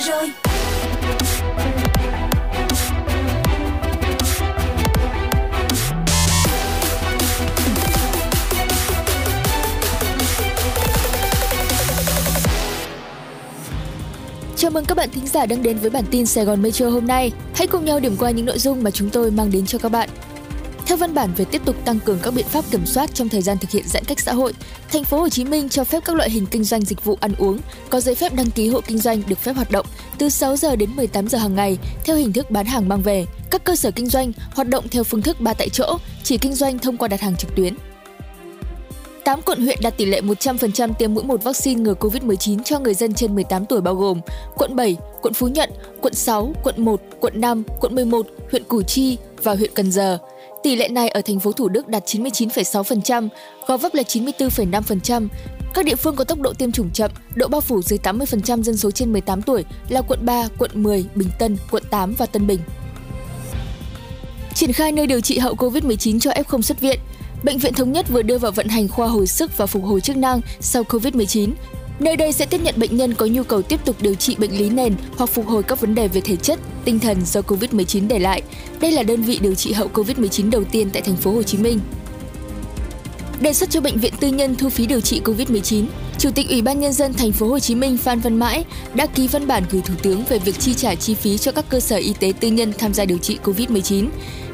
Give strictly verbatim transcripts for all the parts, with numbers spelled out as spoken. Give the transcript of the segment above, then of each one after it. qua rồi. Chào mừng các bạn thính giả đang đến với bản tin Sài Gòn Metro hôm nay. Hãy cùng nhau điểm qua những nội dung mà chúng tôi mang đến cho các bạn. Theo văn bản về tiếp tục tăng cường các biện pháp kiểm soát trong thời gian thực hiện giãn cách xã hội, Thành phố Hồ Chí Minh cho phép các loại hình kinh doanh dịch vụ ăn uống có giấy phép đăng ký hộ kinh doanh được phép hoạt động từ sáu giờ đến mười tám giờ hàng ngày theo hình thức bán hàng mang về. Các cơ sở kinh doanh hoạt động theo phương thức ba tại chỗ, chỉ kinh doanh thông qua đặt hàng trực tuyến. tám quận huyện đạt tỷ lệ một trăm phần trăm tiêm mũi một vaccine ngừa covid mười chín cho người dân trên mười tám tuổi bao gồm quận bảy, quận Phú Nhuận, quận sáu, quận một, quận năm, quận mười một, huyện Củ Chi và huyện Cần Giờ. Tỷ lệ này ở thành phố Thủ Đức đạt chín mươi chín phẩy sáu phần trăm, Gò Vấp là chín mươi tư phẩy năm phần trăm. Các địa phương có tốc độ tiêm chủng chậm, độ bao phủ dưới tám mươi phần trăm dân số trên mười tám tuổi là quận ba, quận mười, Bình Tân, quận tám và Tân Bình. Triển khai nơi điều trị hậu covid mười chín cho ép không xuất viện. Bệnh viện Thống Nhất vừa đưa vào vận hành khoa hồi sức và phục hồi chức năng sau covid mười chín. Nơi đây sẽ tiếp nhận bệnh nhân có nhu cầu tiếp tục điều trị bệnh lý nền hoặc phục hồi các vấn đề về thể chất, tinh thần do covid mười chín để lại. Đây là đơn vị điều trị hậu covid mười chín đầu tiên tại thành phố Hồ Chí Minh. Đề xuất cho bệnh viện tư nhân thu phí điều trị covid mười chín, Chủ tịch Ủy ban Nhân dân thành phố Hồ Chí Minh Phan Văn Mãi đã ký văn bản gửi Thủ tướng về việc chi trả chi phí cho các cơ sở y tế tư nhân tham gia điều trị covid mười chín.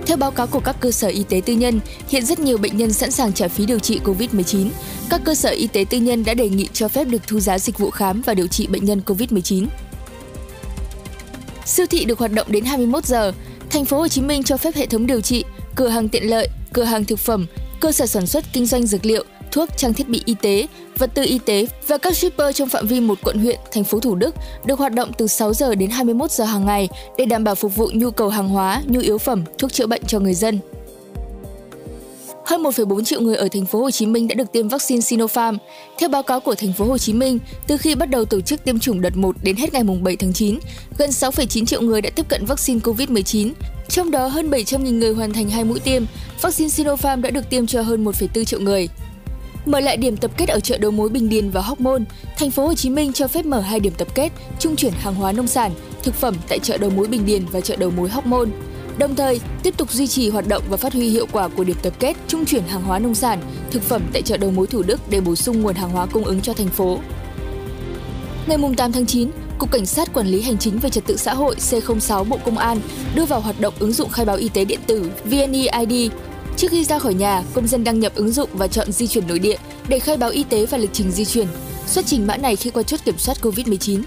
Theo báo cáo của các cơ sở y tế tư nhân, hiện rất nhiều bệnh nhân sẵn sàng trả phí điều trị covid mười chín. Các cơ sở y tế tư nhân đã đề nghị cho phép được thu giá dịch vụ khám và điều trị bệnh nhân covid mười chín. Siêu thị được hoạt động đến hai mươi mốt giờ. Thành phố Hồ Chí Minh cho phép hệ thống điều trị, cửa hàng tiện lợi, cửa hàng thực phẩm, cơ sở sản xuất kinh doanh dược liệu, thuốc, trang thiết bị y tế, vật tư y tế và các shipper trong phạm vi một quận huyện, thành phố Thủ Đức được hoạt động từ sáu giờ đến hai mươi mốt giờ hàng ngày để đảm bảo phục vụ nhu cầu hàng hóa, nhu yếu phẩm, thuốc chữa bệnh cho người dân. Hơn một phẩy bốn triệu người ở thành phố Hồ Chí Minh đã được tiêm vaccine Sinopharm. Theo báo cáo của thành phố Hồ Chí Minh, từ khi bắt đầu tổ chức tiêm chủng đợt một đến hết ngày bảy tháng chín, gần sáu phẩy chín triệu người đã tiếp cận vaccine covid mười chín. Trong đó hơn bảy trăm nghìn người hoàn thành hai mũi tiêm. Vaccine Sinopharm đã được tiêm cho hơn một phẩy bốn triệu người. Mở lại điểm tập kết ở chợ đầu mối Bình Điền và Hóc Môn, thành phố Hồ Chí Minh cho phép mở hai điểm tập kết trung chuyển hàng hóa nông sản, thực phẩm tại chợ đầu mối Bình Điền và chợ đầu mối Hóc Môn. Đồng thời, tiếp tục duy trì hoạt động và phát huy hiệu quả của điểm tập kết trung chuyển hàng hóa nông sản, thực phẩm tại chợ đầu mối Thủ Đức để bổ sung nguồn hàng hóa cung ứng cho thành phố. Ngày tám tháng chín, Cục Cảnh sát Quản lý Hành chính về Trật tự xã hội C không sáu Bộ Công an đưa vào hoạt động ứng dụng khai báo y tế điện tử VNeID. Trước khi ra khỏi nhà, công dân đăng nhập ứng dụng và chọn di chuyển nội địa để khai báo y tế và lịch trình di chuyển, xuất trình mã này khi qua chốt kiểm soát covid mười chín.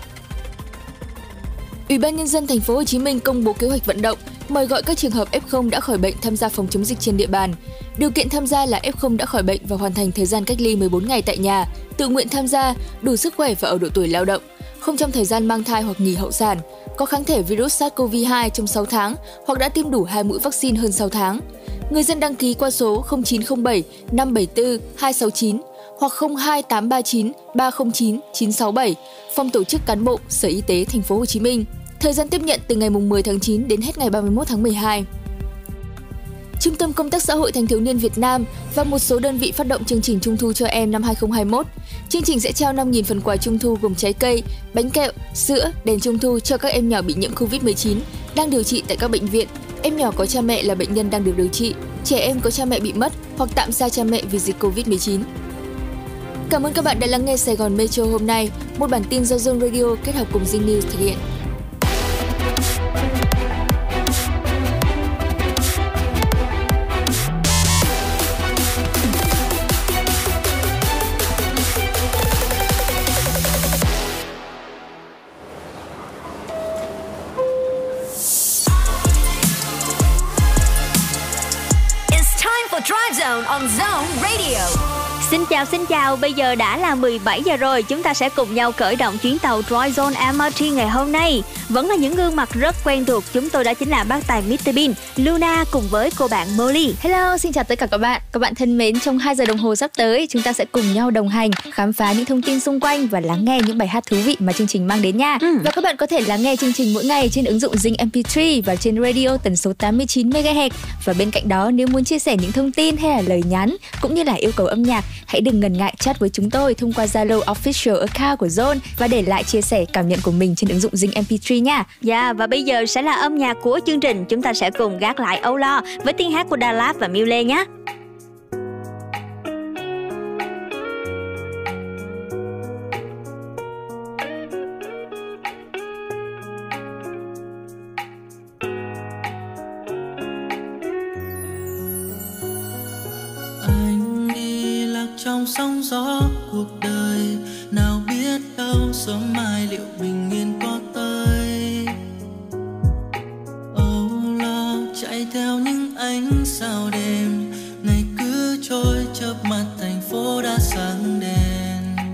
Ủy ban Nhân dân thành phố Hồ Chí Minh công bố kế hoạch vận động mời gọi các trường hợp ép không đã khỏi bệnh tham gia phòng chống dịch trên địa bàn. Điều kiện tham gia là ép không đã khỏi bệnh và hoàn thành thời gian cách ly mười bốn ngày tại nhà, tự nguyện tham gia, đủ sức khỏe và ở độ tuổi lao động, không trong thời gian mang thai hoặc nghỉ hậu sản, có kháng thể virus SARS-xê o vê hai trong sáu tháng hoặc đã tiêm đủ hai mũi vaccine hơn sáu tháng. Người dân đăng ký qua số không chín không bảy năm bảy tư hai sáu chín hoặc không hai tám ba chín ba không chín chín sáu bảy, Phòng Tổ chức Cán bộ, Sở Y tế thành phố Hồ Chí Minh. Thời gian tiếp nhận từ ngày mười tháng chín đến hết ngày ba mươi mốt tháng mười hai. Trung tâm Công tác Xã hội Thanh thiếu niên Việt Nam và một số đơn vị phát động chương trình Trung thu cho em năm hai không hai mốt. Chương trình sẽ trao năm nghìn phần quà Trung thu gồm trái cây, bánh kẹo, sữa, đèn Trung thu cho các em nhỏ bị nhiễm covid mười chín đang điều trị tại các bệnh viện. Em nhỏ có cha mẹ là bệnh nhân đang được điều trị, trẻ em có cha mẹ bị mất hoặc tạm xa cha mẹ vì dịch covid mười chín. Cảm ơn các bạn đã lắng nghe Sài Gòn Metro hôm nay, một bản tin do Zone Radio kết hợp cùng Zing News thực hiện. On Zone Radio. Xin chào, xin chào. Bây giờ đã là mười bảy giờ rồi. Chúng ta sẽ cùng nhau khởi động chuyến tàu Drive Zone em rờ tê ngày hôm nay. Vẫn là những gương mặt rất quen thuộc. Chúng tôi đó chính là bác tài mít tơ Bean, Luna cùng với cô bạn Molly. Hello, xin chào tất cả các bạn. Các bạn thân mến, trong hai giờ đồng hồ sắp tới, chúng ta sẽ cùng nhau đồng hành, khám phá những thông tin xung quanh và lắng nghe những bài hát thú vị mà chương trình mang đến nha. Ừ. Và các bạn có thể lắng nghe chương trình mỗi ngày trên ứng dụng Zing em pê ba và trên radio tần số tám mươi chín mê ga héc. Và bên cạnh đó, nếu muốn chia sẻ những thông tin hay là lời nhắn cũng như là yêu cầu âm nhạc hãy đừng ngần ngại chat với chúng tôi thông qua Zalo Official Account của Zone và để lại chia sẻ cảm nhận của mình trên ứng dụng Zing em pê ba nha. Yeah, và bây giờ sẽ là âm nhạc của chương trình. Chúng ta sẽ cùng gác lại âu lo với tiếng hát của Đà Lạt và Miu Lê nhé. Trong sóng gió cuộc đời, nào biết đâu sớm mai liệu bình yên có tới. Âu lo chạy theo những ánh sao đêm, ngày cứ trôi chớp mắt thành phố đã sáng đèn.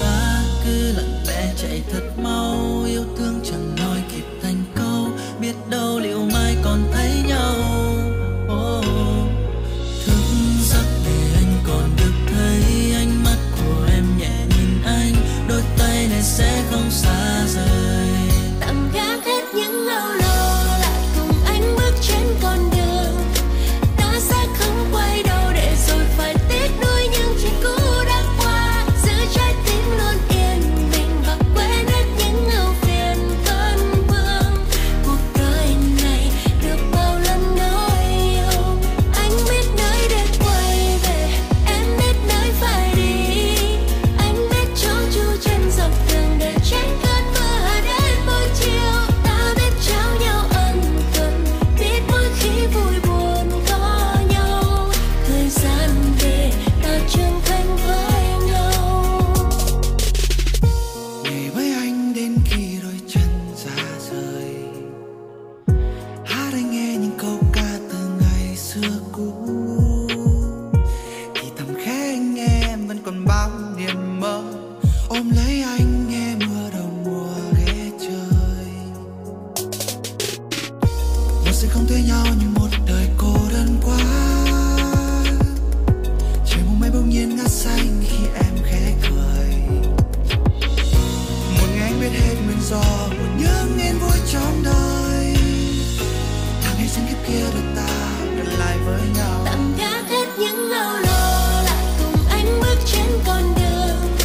Ta cứ lặng lẽ chạy thật mau, yêu thương chẳng nói kịp thành câu, biết đâu liệu mai còn thấy nhau. Sẽ không xa rời, tạm gác hết những âu lo, lại cùng anh bước trên con đường. Ta sẽ không quay đầu để rồi phải tiếc nuối những chuyện cũ đã qua. Giữ trái tim luôn yên bình và quên hết những âu phiền cơn vương. Cuộc đời này được bao lần nỗi yêu, anh biết nơi để quay về, em biết nơi phải đi. Anh biết chỗ chu chân dọc tránh cơn mưa đến buổi chiều, ta biết trao nhau ân cần, biết mỗi khi vui buồn có nhau. Thời gian về ta trưởng thành với nhau. Ngày với anh đến khi đôi chân ra rời, hát anh nghe những câu ca từ ngày xưa cũ. Thì thầm khẽ anh nghe em vẫn còn bao niềm mơ, ôm lấy anh. Không thấy nhau nhưng một đời cô đơn quá. Trời mong mây bỗng nhiên ngắt xanh khi em khẽ cười. Một ngày anh biết hết nguyên do của những niềm vui trong đời. Tháng ngày xanh kiếp kia đôi ta gặp lại với nhau. Tạm gác hết những âu lo, lại cùng anh bước trên con đường.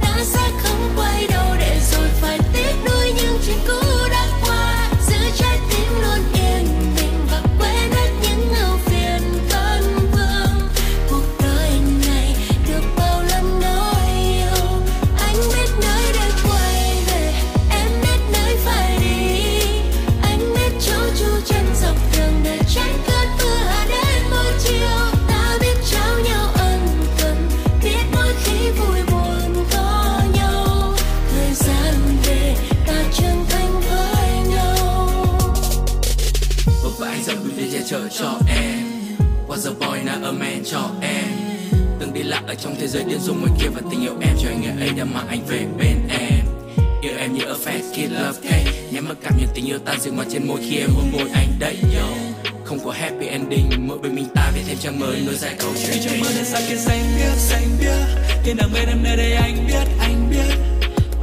Ta sẽ không quay đầu để rồi phải tiếc nuối những chuyện cũ đã qua. Giữ trái tim luôn yên. Chờ cho em, was a boy not a man cho em. Từng đi lạc ở trong thế giới điên rồ ngoài kia và tình yêu em cho anh ngày ấy đã mang anh về bên em. Yêu em như a fat kid love cake, nhắm mắt cảm nhận tình yêu tan dừng hoa trên môi khi em hôn môi anh đấy yo. Không có happy ending, mỗi bên mình ta viết thêm trang mới nối dài câu chuyện. Trong mơ đêm xa kia xanh biếc, xanh biếc, thiên đường bên em nơi đây anh biết, anh biết.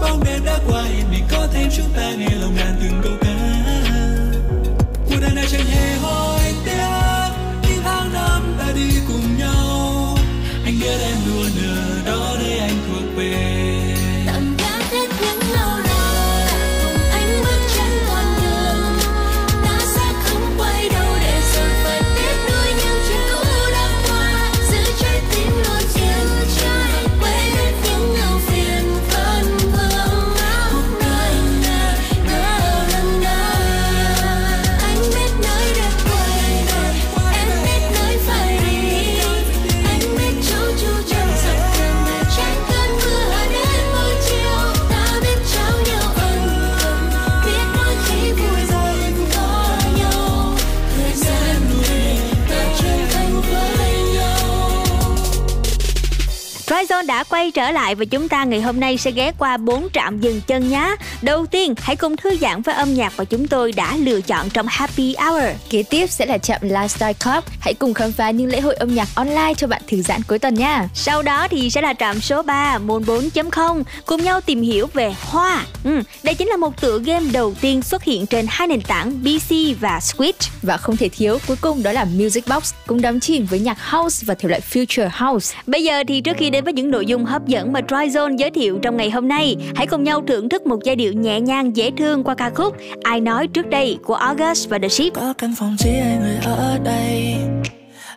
Bóng đêm đã qua yên bình có thêm chúng ta nghe lòng đàn từng câu ca. Cuộc đời này chẳng hề hối tiếc, những tháng năm ta đi cùng nhau. Anh biết em luôn ở đó để anh thuộc về. Tạm gác hết những âu lo, cùng anh bước trên con đường. Ta sẽ không quay đầu để rồi phải tiếc nuối những chuyện cũ đã qua. Giữ trái tim luôn yên trái, quên hết những âu phiền cơn vương. Cuộc đời này. Rizone đã quay trở lại và chúng ta ngày hôm nay sẽ ghé qua bốn trạm dừng chân nhé. Đầu tiên, hãy cùng thư giãn với âm nhạc mà chúng tôi đã lựa chọn trong Happy Hour. Kế tiếp sẽ là trạm Lifestyle Club. Hãy cùng khám phá những lễ hội âm nhạc online cho bạn thư giãn cuối tuần nha. Sau đó thì sẽ là trạm số ba, Môn bốn chấm không. Cùng nhau tìm hiểu về hoa. Ừ, đây chính là một tựa game đầu tiên xuất hiện trên hai nền tảng pê xê và Switch. Và không thể thiếu, cuối cùng đó là Music Box, cũng đắm chìm với nhạc house và thể loại future house. Bây giờ thì trước khi đến với những nội dung hấp dẫn mà Tryzone giới thiệu trong ngày hôm nay, hãy cùng nhau thưởng thức một giai điệu nhẹ nhàng dễ thương qua ca khúc Ai Nói Trước Đây của August và The Ship. Có căn phòng chỉ hai người ở đây,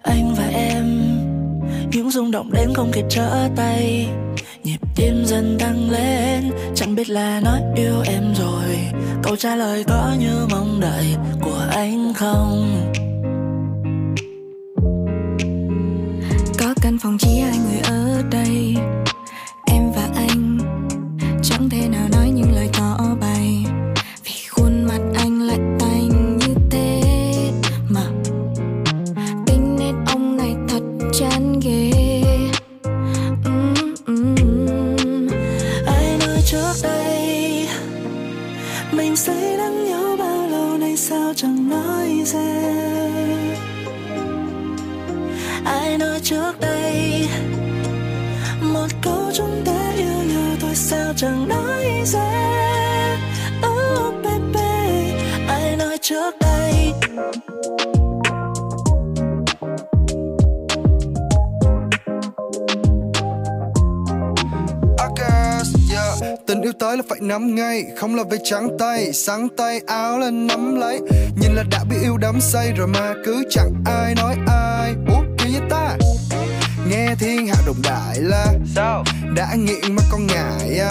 anh và em, những rung động đến không kịp trở tay, nhịp tim dần tăng lên, chẳng biết là nói yêu em rồi, câu trả lời có như mong đợi của anh không? Có căn phòng chỉ hai người ở đây, em và anh, chẳng thể nào nói những lời tỏ bày, vì khuôn mặt anh lạnh tanh như thế mà tính nết ông này thật chán ghê. Mm-mm. Ai nói trước đây mình say đắm nhau bao lâu nay sao chẳng nói ra. Ai nói trước đây một câu chúng ta yêu nhau thôi sao chẳng nói ra. Oh baby, ai nói trước đây. Tình yêu tới là phải nắm ngay, không là về trắng tay, sáng tay áo lên nắm lấy. Nhìn là đã bị yêu đắm say rồi mà cứ chẳng ai nói ai. Ủa kìa như ta, nghe thiên hạ đồn đại là sao? Đã nghiện mà còn ngại à?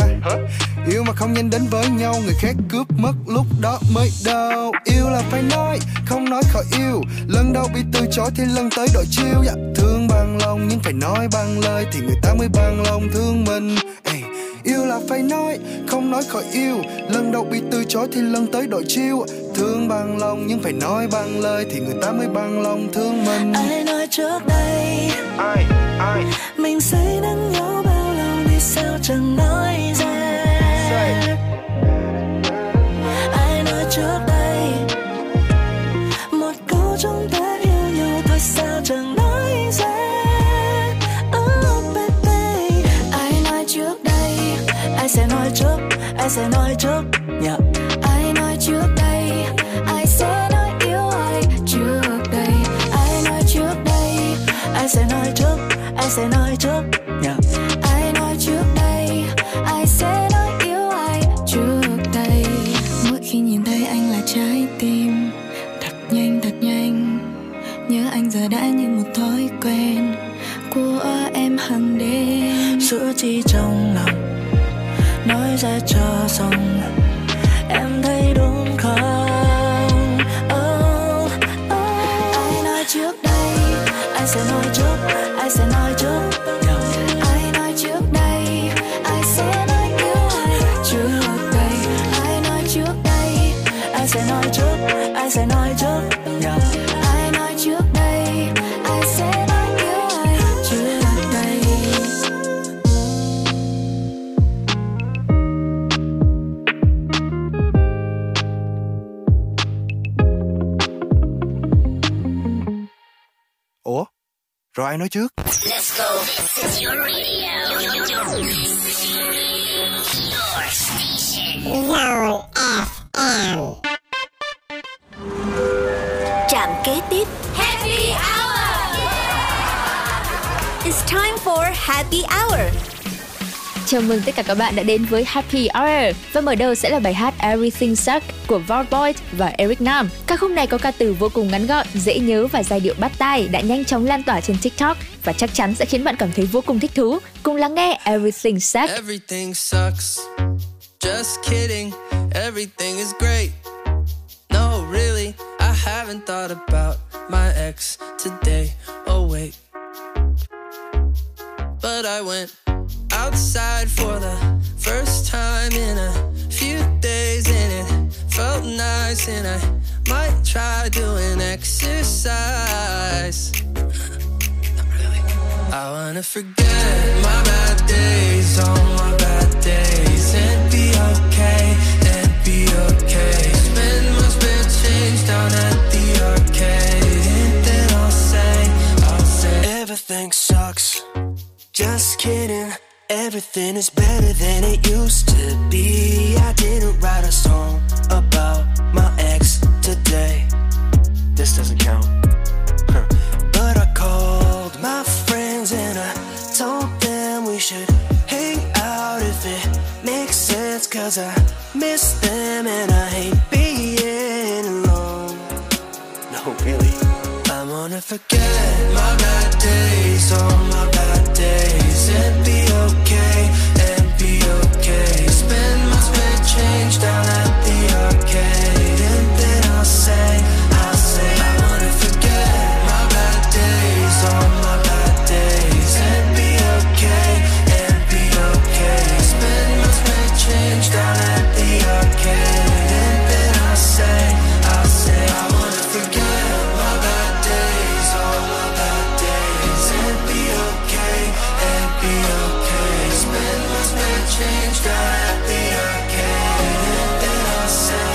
Yêu mà không nhanh đến với nhau, người khác cướp mất lúc đó mới đau. Yêu là phải nói, không nói khỏi yêu. Lần đầu bị từ chối thì lần tới đổi chiêu. Dạ, thương bằng lòng nhưng phải nói bằng lời thì người ta mới bằng lòng thương mình. Ê, yêu là phải nói, không nói khỏi yêu. Lần đầu bị từ chối thì lần tới đổi chiêu. Thương bằng lòng nhưng phải nói bằng lời thì người ta mới bằng lòng thương mình. Ai nói trước đây, ai, ai, mình say đắm nhau bao lâu nay sao chẳng nói ra. Ai nói trước đây, một câu chúng ta yêu nhau thôi sao chẳng nói ra. Ai sẽ nói trước, ai sẽ nói trước, yeah. Ai nói trước đây, ai sẽ nói yêu ai trước đây. Ai nói trước đây, ai sẽ nói trước, ai sẽ nói trước, yeah. Ai nói trước đây, ai sẽ nói yêu ai trước đây. Mỗi khi nhìn thấy anh là trái tim, thật nhanh, thật nhanh. Nhớ anh giờ đã như một thói quen của em hàng đêm. Sữa chỉ trong lòng nói ra cho xong, em thấy đúng không? Oh, oh. Ai nói trước đây, ai sẽ nói trước, ai sẽ nói trước. Ai nói trước đây, ai sẽ nói yêu ai trước đây. Ai nói trước đây, ai sẽ nói trước, ai sẽ nói trước. Ai nói trước đây, ai sẽ nói yêu ai trước đây. Rồi ai nói trước? Let's go. This is your radio. Your, your, your, your station. Zone ép em. Trạm kế tiếp. Happy Hour. Yeah. It's time for Happy Hour. Chào mừng tất cả các bạn đã đến với Happy Hour. Và mở đầu sẽ là bài hát Everything Sucks của Vault Boy và Eric Nam. Ca khúc này có ca từ vô cùng ngắn gọn, dễ nhớ và giai điệu bắt tai đã nhanh chóng lan tỏa trên TikTok và chắc chắn sẽ khiến bạn cảm thấy vô cùng thích thú. Cùng lắng nghe Everything Sucks. Everything sucks. Just kidding. Everything is great. No, really, I haven't thought about my ex today. Oh wait. But I went outside for the first time in a few days and it felt nice and I might try doing exercise. Not really. I wanna forget my bad. Everything is better than it used to be. I didn't write a song about my ex today. This doesn't count. Huh. But I called my friends and I told them we should hang out if it makes sense. Cause I miss them and I hate being alone. No, really. I wanna forget my bad days, all my bad days, and be okay, and be okay. Spend my spare change down at the arcade, and then I'll say, I'll say, I wanna forget my bad days, all my bad days, and be okay, and be okay. Spend my spare change down at the arcade, and then I'll say, I'll say, I wanna forget my bad days, all my bad days, and be okay, and be okay. Spend my spare change down at the arcade, and then I'll say,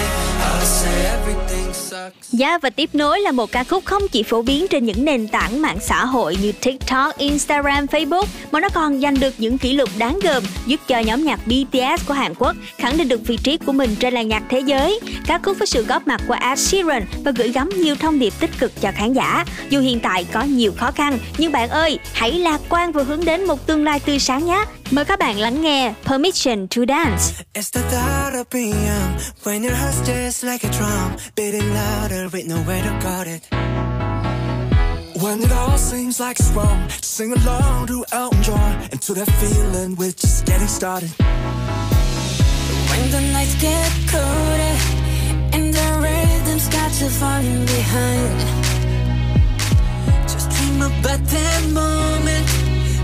I'll say everything sucks. Dạ, và tiếp nối là một ca khúc không chỉ phổ biến trên những nền tảng mạng xã hội như TikTok, Instagram, Facebook, mà nó còn giành được những kỷ lục đáng gờm, giúp cho nhóm nhạc bê tê ét của Hàn Quốc khẳng định được vị trí của mình trên làng nhạc thế giới. Ca khúc với sự góp mặt của Ed Sheeran và gửi gắm nhiều thông điệp tích cực cho khán giả. Dù hiện tại có nhiều khó khăn, nhưng bạn ơi, hãy lạc quan và hướng đến một tương lai tươi sáng nhé. Mời các bạn lắng nghe Permission to Dance. It's the thought of being young, when your heart's just like a drum, beating louder with nowhere to guard it. When it all seems like it's wrong, sing along to Elton John, and to that feeling we're just getting started. When the nights get colder, and the rhythm's got you falling behind, just dream about that moment,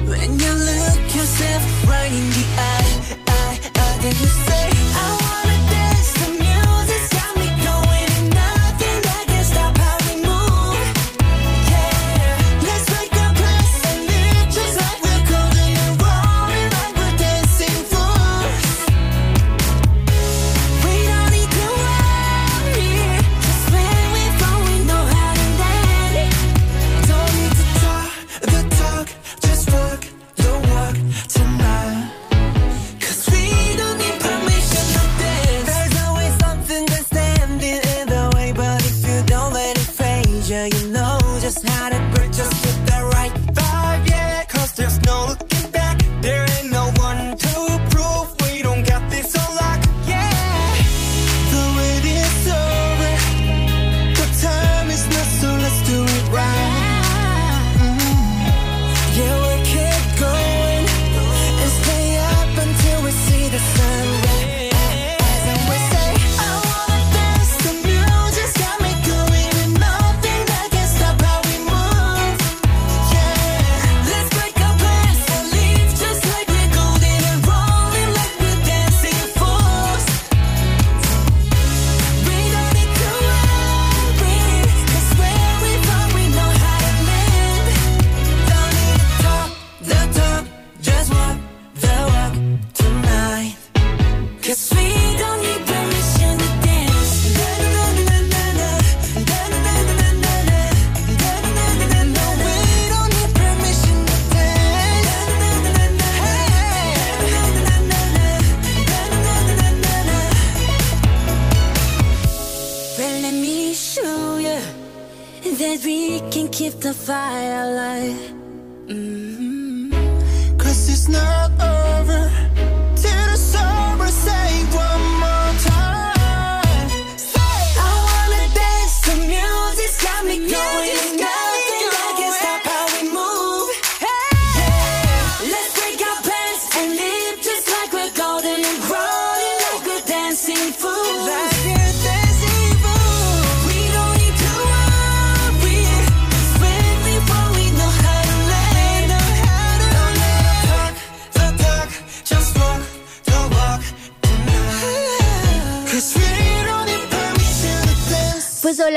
when you look yourself right in the eye, eye, eye, then you say, I wanna dance, the music's got me going, and nothing that can stop how we move, yeah, let's break our glass and live just like we're golden and rolling like we're dancing fools, we don't need to worry, just when we're going, we know how to dance, don't need to talk the talk, just walk. Tonight, cause we don't need permission to dance. There's always something that's standing in the way, but if you don't let it phase you, you know just how to break. Just get that right vibe, yeah. Cause there's no looking back. There ain't no one to prove we don't got this on lock, yeah. The wait is over, the time is now, so let's do it right. Mm-hmm. Yeah, we keep going. The sun.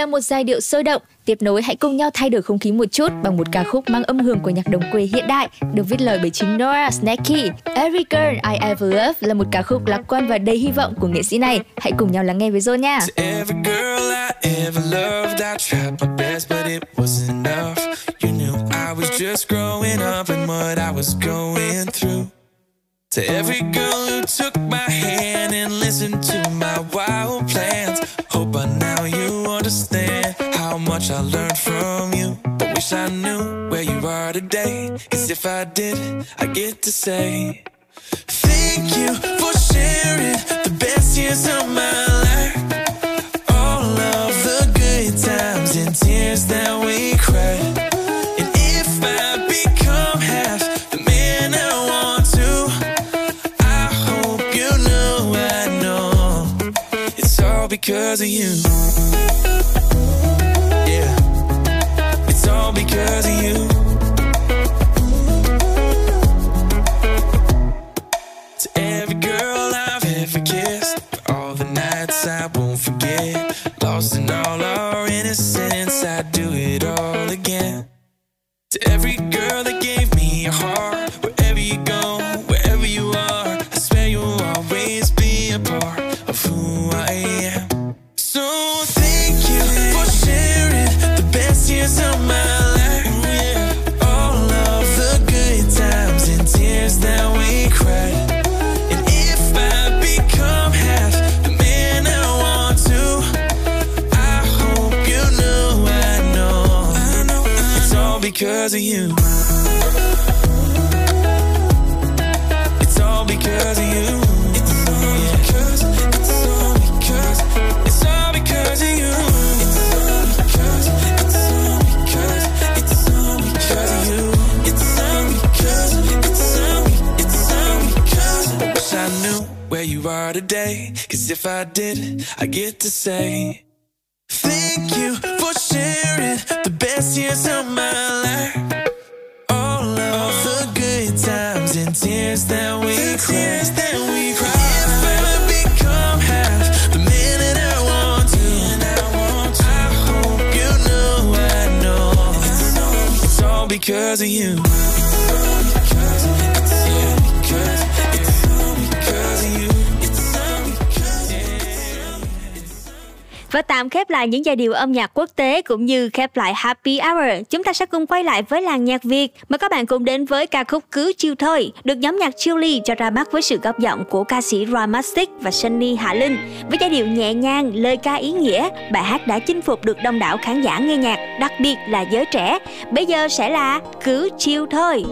Một giai điệu sôi động, tiếp nối hãy cùng nhau thay đổi không khí một chút bằng một ca khúc mang âm hưởng của nhạc đồng quê hiện đại, được viết lời bởi chính Noah Schnapp. Every Girl I Ever Loved là một ca khúc lạc quan và đầy hy vọng của nghệ sĩ này. Hãy cùng nhau lắng nghe với Zone nha. To every girl who took my hand and listened to my wild plans. Hope by now you understand how much I learned from you. But wish I knew where you are today. Cause if I did, I get to say thank you for sharing the best years of my life. All of the good times and tears that we cried. Because of you, yeah. It's all because of you. To every girl I've ever kissed, all the nights I won't forget, lost in all our innocence, I'd do it all again. To every girl that gave me a heart, wherever you go, wherever you are, I swear you'll always be a part of who I am. Years of my life, yeah. All of the good times and tears that we cried. And if I become half the man I want to, I hope you know I know, I know, I know. It's all because of you. It's all because of you. It's all because, it's all because, it's all because of you. You are today, cause if I did, I get to say thank you for sharing the best years of my life. All of the good times and tears that we the cried. Tears that we cried. If I become half the man that I want to, I, want to. I hope you know I know. It's all, it's all because of you. Và tạm khép lại những giai điệu âm nhạc quốc tế cũng như khép lại Happy Hour, chúng ta sẽ cùng quay lại với làng nhạc Việt. Mời các bạn cùng đến với ca khúc Cứ Chiêu Thôi, được nhóm nhạc Chillies cho ra mắt với sự góp giọng của ca sĩ Ramatic và Sunny Hạ Linh. Với giai điệu nhẹ nhàng, lời ca ý nghĩa, bài hát đã chinh phục được đông đảo khán giả nghe nhạc, đặc biệt là giới trẻ. Bây giờ sẽ là Cứ Chiêu Thôi.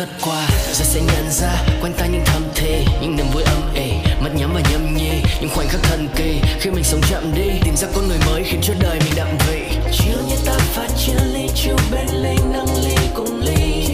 lướt qua, rồi sẽ nhận ra quanh ta những thầm thề, những niềm vui âm ỉ, mắt nhắm và nhâm nhi, những khoảnh khắc thần kỳ khi mình sống chậm đi, tìm ra con người mới khiến cho đời mình đậm vị. Chiều như ta pha chia ly, chiều bên ly nâng ly cùng ly.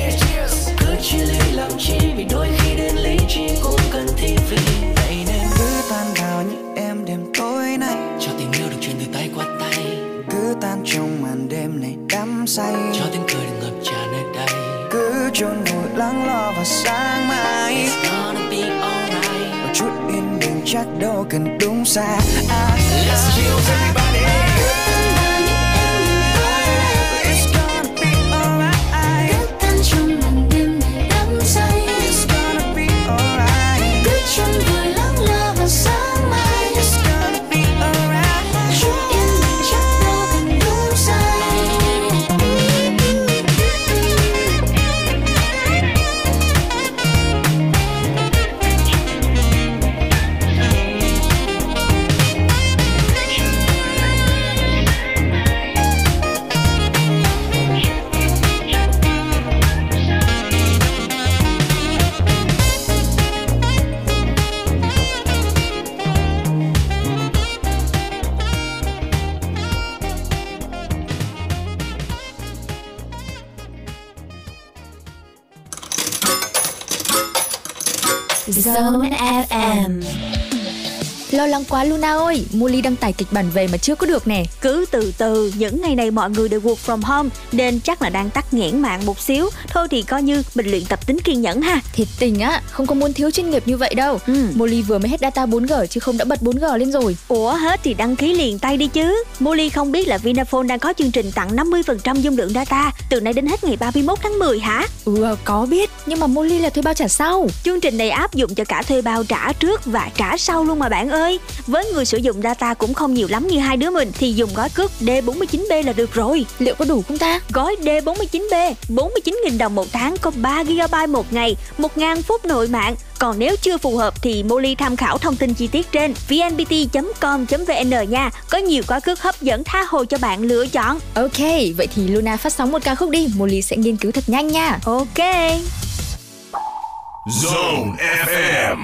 Cứ chia ly làm chi? Vì đôi khi đến lý trí cũng cần thi vị. Vậy nên cứ tan vào như em đêm tối nay, cho tình yêu được truyền từ tay qua tay. Cứ tan trong màn đêm này đắm say, cho tiếng cười đừng ngập tràn nơi đây. Cứ chôn vùi lắng lo vào sáng mai. It's gonna be alright. Một chút yên bình chắc đâu cần đúng xa. À, let's choose everybody. Zone ép em. Lo lắng quá Luna ơi, mua ly đăng tải kịch bản về mà chưa có được nè. Cứ từ từ, những ngày này mọi người đều work from home nên chắc là đang tắc nghẽn mạng một xíu. Thôi thì coi như mình luyện tập tính kiên nhẫn ha. Thiệt tình á, không có muốn thiếu chuyên nghiệp như vậy đâu. Ừ. Mua ly vừa mới hết data bốn G chứ không đã bật bốn G lên rồi. Ủa hết thì đăng ký liền tay đi chứ. Mua ly không biết là Vinaphone đang có chương trình tặng năm mươi phần trăm dung lượng data từ nay đến hết ngày ba mươi mốt tháng mười hả? Ừ, có biết, nhưng mà mua ly là thuê bao trả sau. Chương trình này áp dụng cho cả thuê bao trả trước và trả sau luôn mà bạn ơi. Với người sử dụng data cũng không nhiều lắm như hai đứa mình thì dùng gói cước D bốn mươi chín B là được rồi. Liệu có đủ không ta? Gói D bốn mươi chín B bốn mươi chín nghìn đồng một tháng, có ba gi-ga-bai một ngày, một nghìn phút nội mạng. Còn nếu chưa phù hợp thì Molly tham khảo thông tin chi tiết trên vê en pê tê chấm com chấm vê en nha. Có nhiều gói cước hấp dẫn tha hồ cho bạn lựa chọn. Ok, vậy thì Luna phát sóng một ca khúc đi, Molly sẽ nghiên cứu thật nhanh nha. Ok. Zone ép em.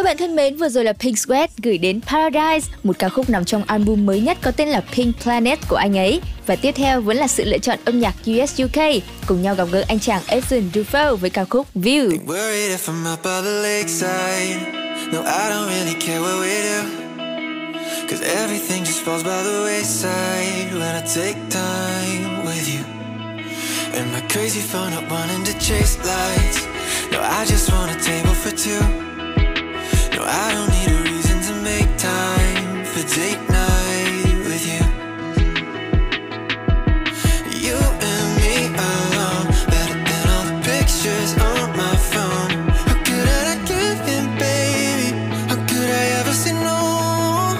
Các bạn thân mến, vừa rồi là Pink Sweat gửi đến Paradise, một ca khúc nằm trong album mới nhất có tên là Pink Planet của anh ấy. Và tiếp theo vẫn là sự lựa chọn âm nhạc u ét u ca, cùng nhau gặp gỡ anh chàng Adrian Dufour với ca khúc View. Cause everything just falls by the wayside when I take time with you. And my crazy phone up wanting to chase lights. No, I just want a table for two. No, I don't need a reason to make time for date night with you. You and me alone, better than all the pictures on my phone. How could I give in, baby? How could I ever say no?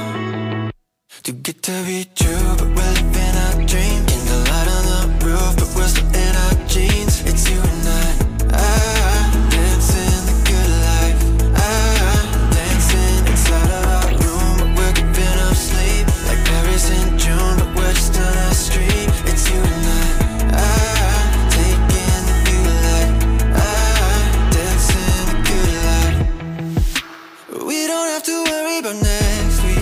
To get to be true, but we're living our dream. In the light on the roof, but we're still in our jeans. It's you and I, ah, dancing the good life. Ah, dancing inside of our room, but we're giving up sleep. Like Paris in June, but we're just on our street. It's you and I, ah, taking the new life. Ah, dancing the good life. We don't have to worry about next week.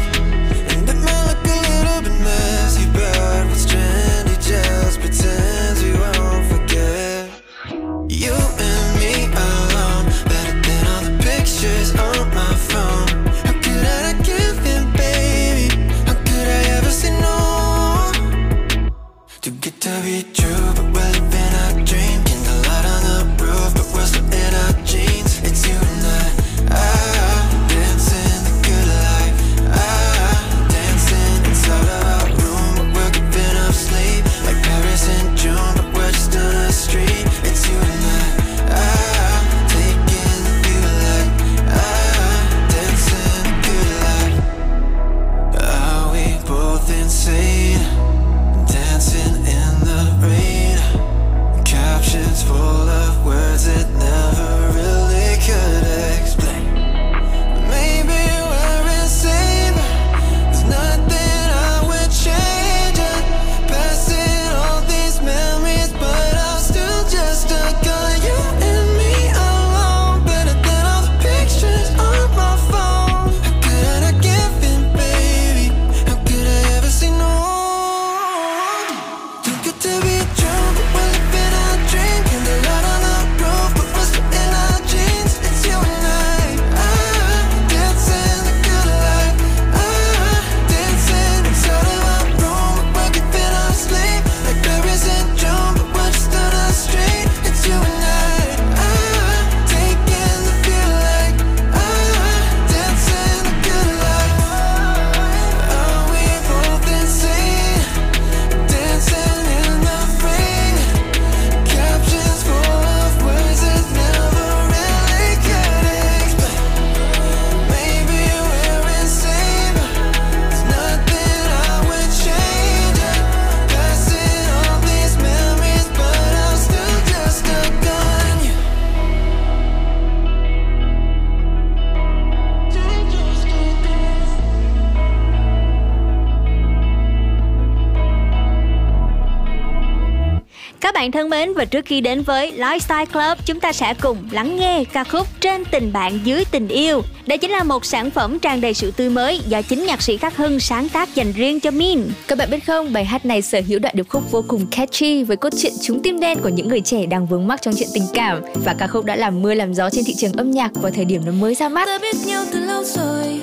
Thân mến, và trước khi đến với Lifestyle Club, chúng ta sẽ cùng lắng nghe ca khúc Trên tình bạn dưới tình yêu. Đây chính là một sản phẩm tràn đầy sự tươi mới do chính nhạc sĩ Khắc Hưng sáng tác dành riêng cho Min. Các bạn biết không, bài hát này sở hữu đoạn điệp khúc vô cùng catchy với cốt truyện trúng tim đen của những người trẻ đang vướng mắc trong chuyện tình cảm, và ca khúc đã làm mưa làm gió trên thị trường âm nhạc vào thời điểm nó mới ra mắt. Ta biết nhau từ lâu rồi,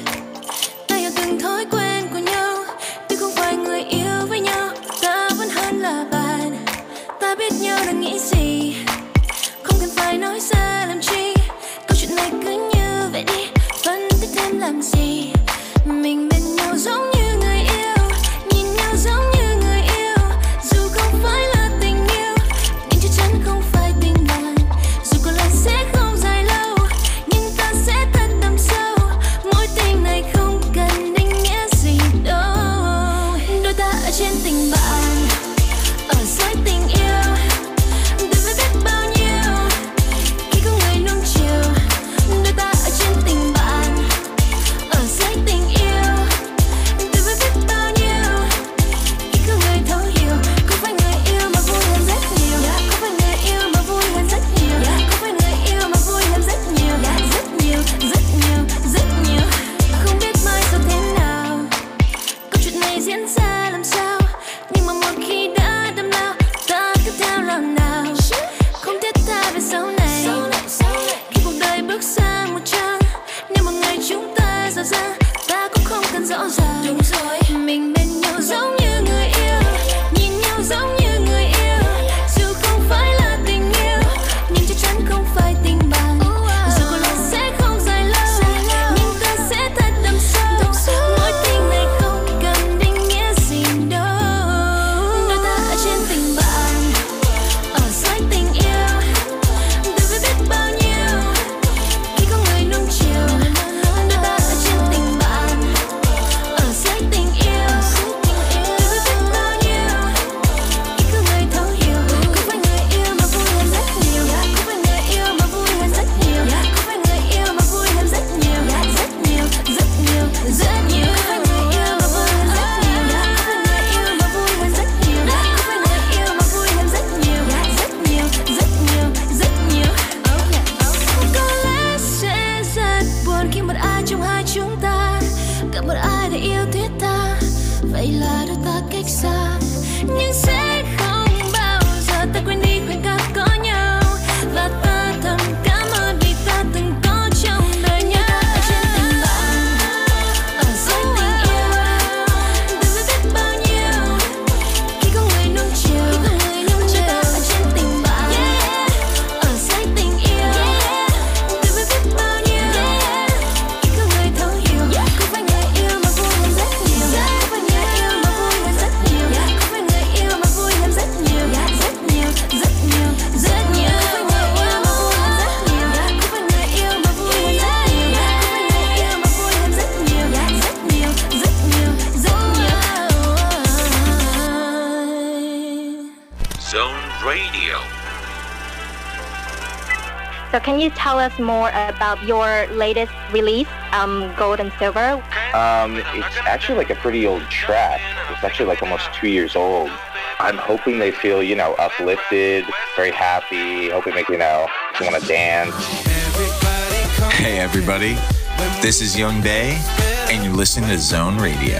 ta hiểu từng thói quen của nhau, tuy không phải người yêu với nhau, ta vẫn hơn là bạn. Ta biết nhau đang nghĩ gì, không cần phải nói ra làm chi. Câu chuyện này cứ như vậy đi, phân tích thêm làm gì. Mình bên nhau giống như người yêu, nhìn nhau giống như người yêu. Dù không phải là tình yêu, nhưng chắc chắn không phải tình bạn. Dù có lẽ sẽ không dài lâu, nhưng ta sẽ thật đậm sâu. Mối tình này không cần định nghĩa gì đâu. Đôi ta ở trên tình bạn, ở dưới tình yêu. Tình yêu So can you tell us more about your latest release, um, Gold and Silver? Um, it's actually like a pretty old track. It's actually like almost two years old. I'm hoping they feel, you know, uplifted, very happy, hoping they, you know, want to dance. Hey, everybody. This is Young Bay, and you're listening to Zone Radio.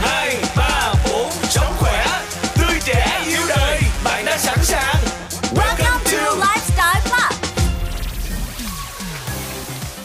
hai, ba, bốn, sống khỏe, tươi trẻ, yêu đời. Bạn đã sẵn sàng. Welcome to Lifestyle Club.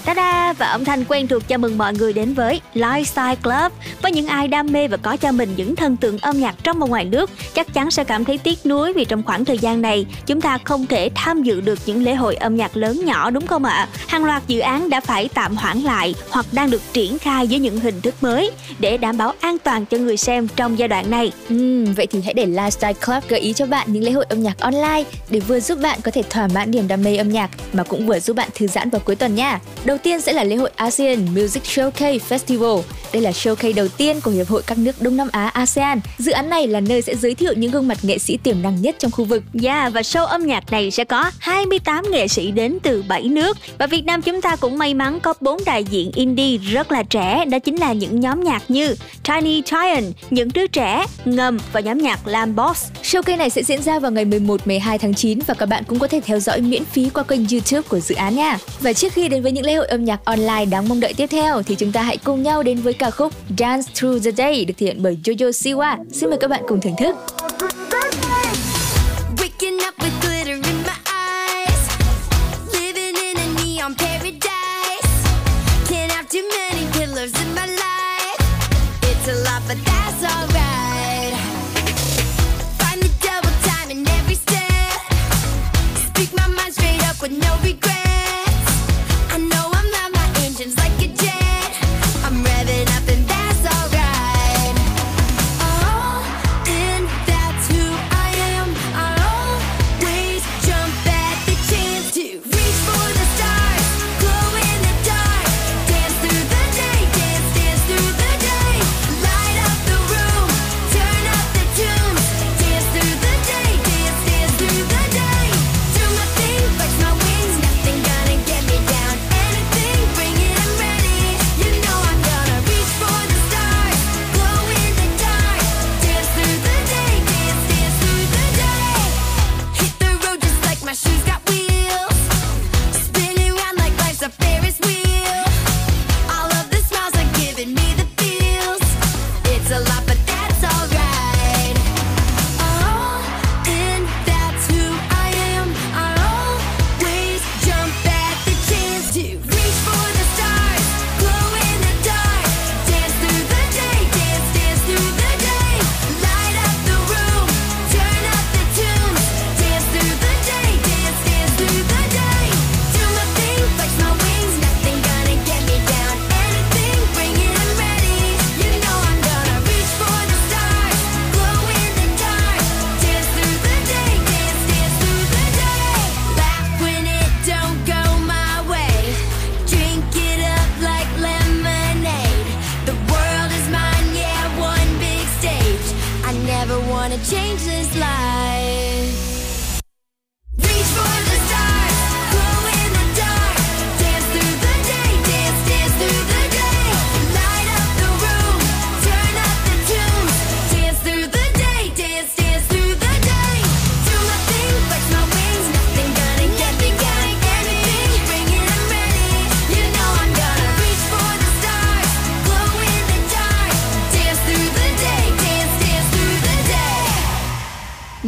Ta-da! Và âm thanh quen thuộc chào mừng mọi người đến với Lifestyle Club. Với những ai đam mê và có cho mình những thần tượng âm nhạc trong và ngoài nước, chắc chắn sẽ cảm thấy tiếc nuối vì trong khoảng thời gian này chúng ta không thể tham dự được những lễ hội âm nhạc lớn nhỏ, đúng không ạ? Hàng loạt dự án đã phải tạm hoãn lại hoặc đang được triển khai dưới những hình thức mới để đảm bảo an toàn cho người xem trong giai đoạn này. Ừ, vậy thì hãy để Lifestyle Club gợi ý cho bạn những lễ hội âm nhạc online để vừa giúp bạn có thể thỏa mãn niềm đam mê âm nhạc mà cũng vừa giúp bạn thư giãn vào cuối tuần nha. Đầu tiên sẽ là lễ hội ASEAN Music Showcase Festival. Đây là showcase đầu tiên của Hiệp hội các nước Đông Nam Á ASEAN. Dự án này là nơi sẽ giới thiệu những gương mặt nghệ sĩ tiềm năng nhất trong khu vực. Yeah, và show âm nhạc này sẽ có hai mươi tám nghệ sĩ đến từ bảy nước. Và Việt Nam chúng ta cũng may mắn có bốn đại diện indie rất là trẻ. Đó chính là những nhóm nhạc như Tiny Giant, Những Đứa Trẻ, Ngầm và nhóm nhạc Lambox. Showcase này sẽ diễn ra vào ngày mười một mười hai tháng chín và các bạn cũng có thể theo dõi miễn phí qua kênh YouTube của dự án nha. Và trước khi đến với những lễ hội âm nhạc online đáng mong đợi tiếp theo thì chúng ta hãy cùng nhau đến với ca khúc Dance Through the Day được thể hiện bởi Jojo Siwa. Xin mời các bạn cùng thưởng thức.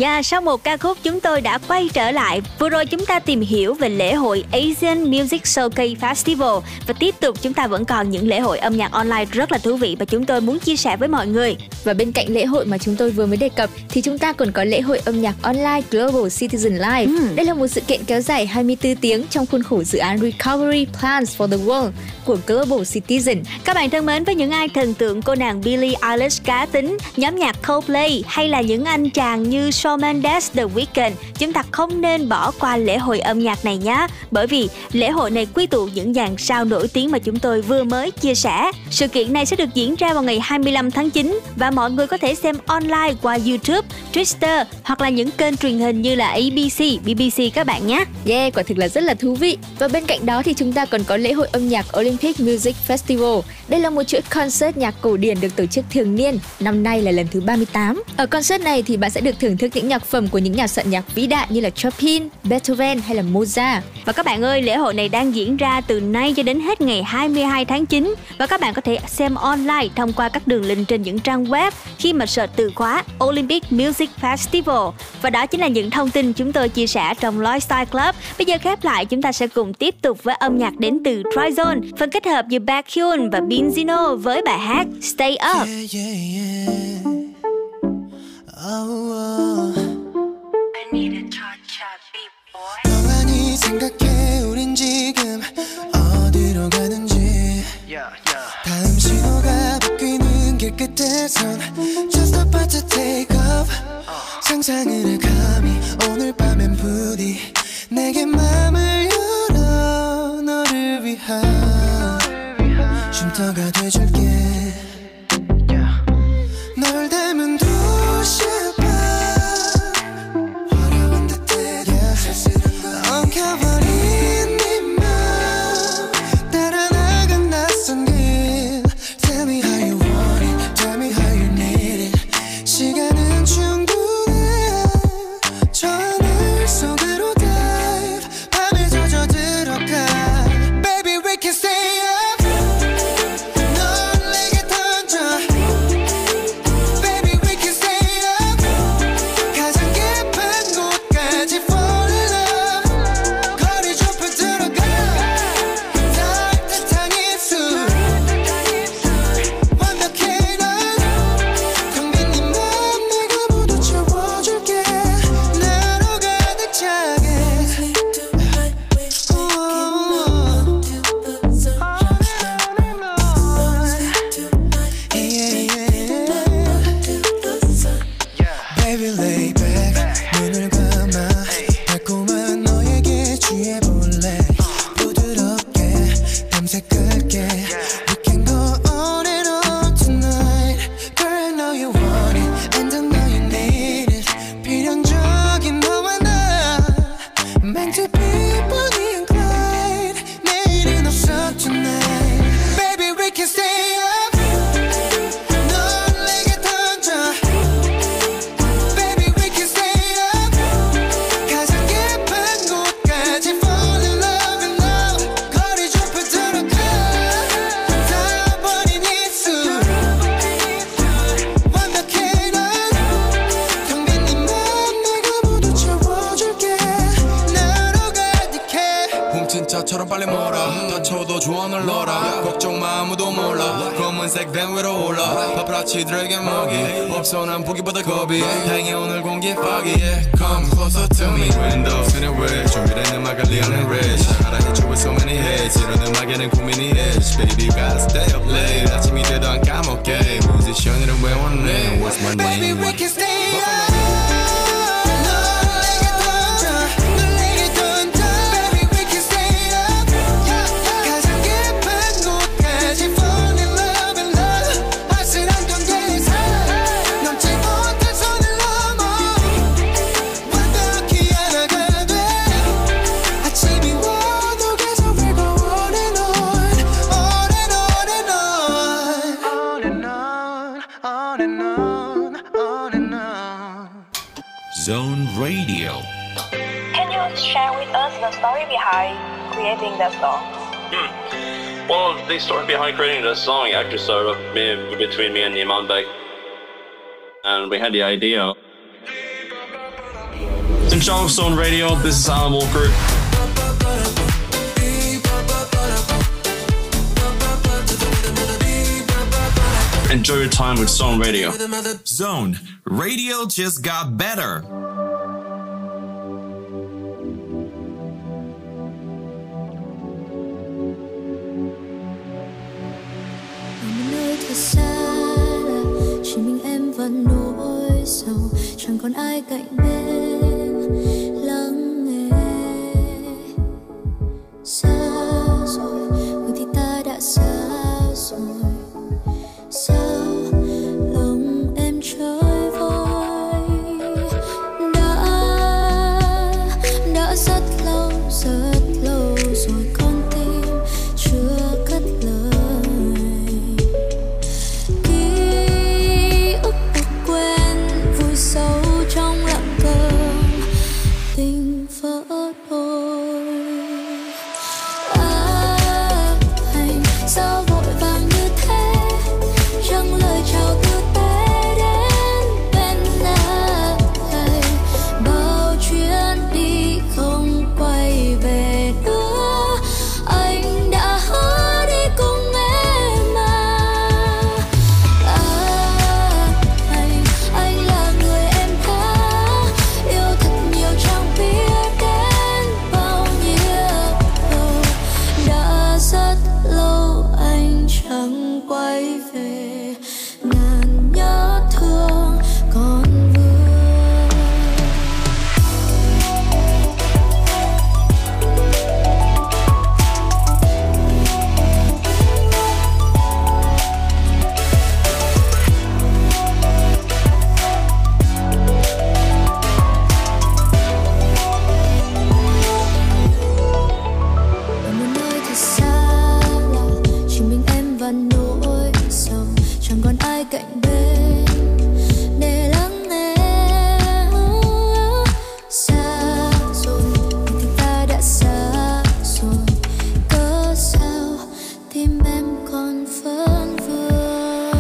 Yeah, sau một ca khúc chúng tôi đã quay trở lại. Vừa rồi chúng ta tìm hiểu về lễ hội Asian Music Showcase Festival. Và tiếp tục chúng ta vẫn còn những lễ hội âm nhạc online rất là thú vị và chúng tôi muốn chia sẻ với mọi người. Và bên cạnh lễ hội mà chúng tôi vừa mới đề cập thì chúng ta còn có lễ hội âm nhạc online Global Citizen Live. Mm. Đây là một sự kiện kéo dài hai mươi bốn tiếng trong khuôn khổ dự án Recovery Plans for the World của Global Citizen. Các bạn thân mến, với những ai thần tượng cô nàng Billie Eilish cá tính, nhóm nhạc Coldplay hay là những anh chàng như Sean Shawn Mendes, The Weeknd, chúng ta không nên bỏ qua lễ hội âm nhạc này nhé, bởi vì lễ hội này quy tụ những dàn sao nổi tiếng mà chúng tôi vừa mới chia sẻ. Sự kiện này sẽ được diễn ra vào ngày hai mươi lăm tháng chín và mọi người có thể xem online qua YouTube, Twitter hoặc là những kênh truyền hình như là A B C, B B C các bạn nhé. Yeah, quả thực là rất là thú vị. Và bên cạnh đó thì chúng ta còn có lễ hội âm nhạc Olympic Music Festival. Đây là một chuỗi concert nhạc cổ điển được tổ chức thường niên, năm nay là lần thứ ba mươi tám. Ở concert này thì bạn sẽ được thưởng thức những nhạc phẩm của những nhà soạn nhạc vĩ đại như là Chopin, Beethoven hay là Mozart. Và các bạn ơi, lễ hội này đang diễn ra từ nay cho đến hết ngày hai mươi hai tháng chín và các bạn có thể xem online thông qua các đường link trên những trang web khi mà search từ khóa Olympic Music Festival. Và đó chính là những thông tin chúng tôi chia sẻ trong Lifestyle Club. Bây giờ khép lại, chúng ta sẽ cùng tiếp tục với âm nhạc đến từ Tryzone, phần kết hợp giữa Becky Hill và Binzino với bài hát Stay Up. Yeah, yeah, yeah. Oh, oh. I need a cha-cha beat, boy. 너만이 생각해 우린 지금 어디로 가는지 yeah, yeah. 다음 신호가 바뀌는 길 끝에선 Just about to take off uh. 상상을 해 감히 오늘 밤엔 부디 내게 맘을 열어 너를 위한, 너를 위한. 쉼터가 돼줄게 yeah. 널 닮은 도시바 화려한 듯해 엉켜버린 네맘 따라 나간 낯선 길 Tell me how you want it Tell me how you need it 시간은 충분해 저 하늘 속으로 dive 밤에 젖어 들어가 Baby we can stay up song actually started up between me and Iman Beck, and we had the idea. In Zone Radio, this is Alan Walker. Enjoy your time with Zone Radio. Zone Radio just got better. Chỉ mình em và nỗi sầu chẳng còn còn ai cạnh bên lắng nghe. Xa rồi, người thì ta đã xa rồi. Sao lòng em trôi vơi, đã đã rất lâu rất lâu rồi con tim chưa cất lời. Ký ức đã quên vui sâu trong lặng câm tình vỡ đôi. À, anh sao vội vàng như thế, chẳng lời chào từ tay đến bên này. Bao chuyến đi không quay về nữa, anh đã hứa đi cùng em mà. À, anh, anh là người em đã yêu thật nhiều, chẳng biết đến bao nhiêu. Đã rất lâu anh chẳng quay về, ngàn nhớ thương còn vương. Và muốn nơi thật xa là chỉ mình em và nỗi sầu, chẳng còn ai cạnh bên để lắng nghe. Xa rồi, thì ta đã xa rồi. Cớ sao tim em còn vẫn vương?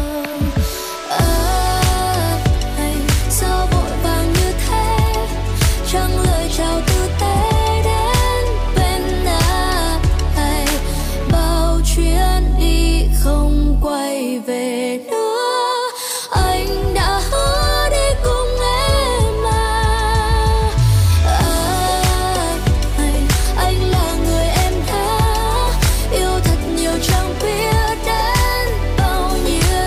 À, anh sao vội vàng như thế, chẳng lời chào từ tay đến bên này. Bao chuyến đi không quay về nữa, anh đã hứa đi cùng em mà. À, anh, anh là người em đã yêu thật nhiều, chẳng biết đến bao nhiêu.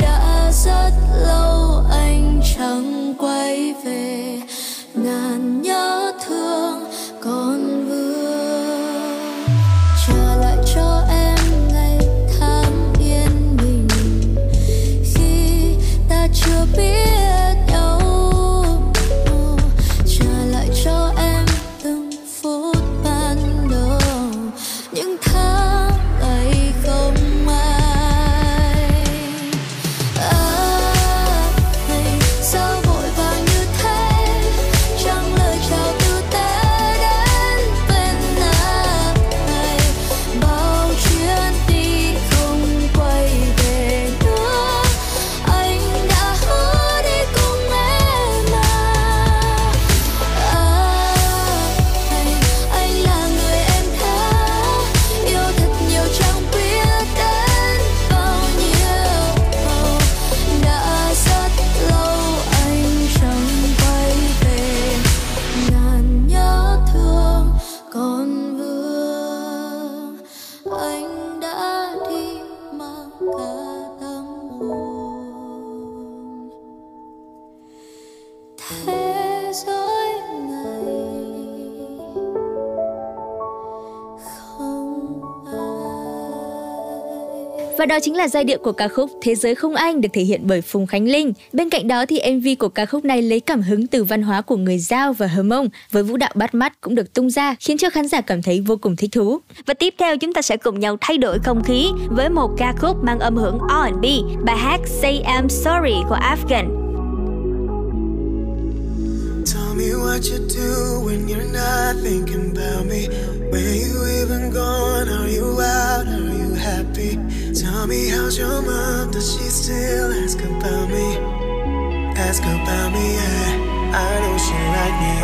Đã rất lâu anh chẳng quay về, ngàn nhớ thương còn vương. Trả lại cho em ngày tháng yên bình khi ta chưa biết đâu. Trả lại cho em từng phút ban đầu, những tháng ngày không ai. À, anh sao vội vàng như thế, chẳng lời chào từ ta đến bên này. Bao chuyến đi không quay về nữa, anh đã hứa đi cùng em mà. À, anh, anh là người em đã yêu thật nhiều, chẳng biết đến bao nhiêu. Đã rất lâu anh chẳng quay về, ngàn nhớ thương còn vương. Anh đã đi mang cả tâm hồn, thế giới này không ai. Và đó chính là giai điệu của ca khúc Thế giới không anh được thể hiện bởi Phùng Khánh Linh. Bên cạnh đó thì em vê của ca khúc này lấy cảm hứng từ văn hóa của người Dao và Hờ Mông với vũ đạo bắt mắt cũng được tung ra khiến cho khán giả cảm thấy vô cùng thích thú. Và tiếp theo chúng ta sẽ cùng nhau thay đổi không khí với một ca khúc mang âm hưởng R and B, bài hát Say I'm Sorry của Afghan. Tell me what you do when you're not thinking about me. Where you even gone? Are you out? Are you happy? Tell me how's your mom? Does she still ask about me? Ask about me, yeah. I know she like me.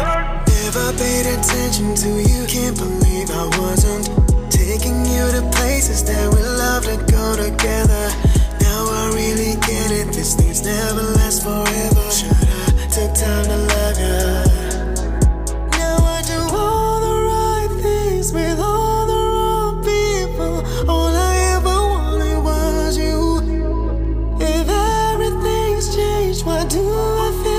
Never paid attention to you. Can't believe I wasn't taking you to places that we love to go together. Now I really get it. These things never last forever. Should I took time to love you? Now I do all the right things with all the wrong people. All I ever wanted was you. If everything's changed, why do I feel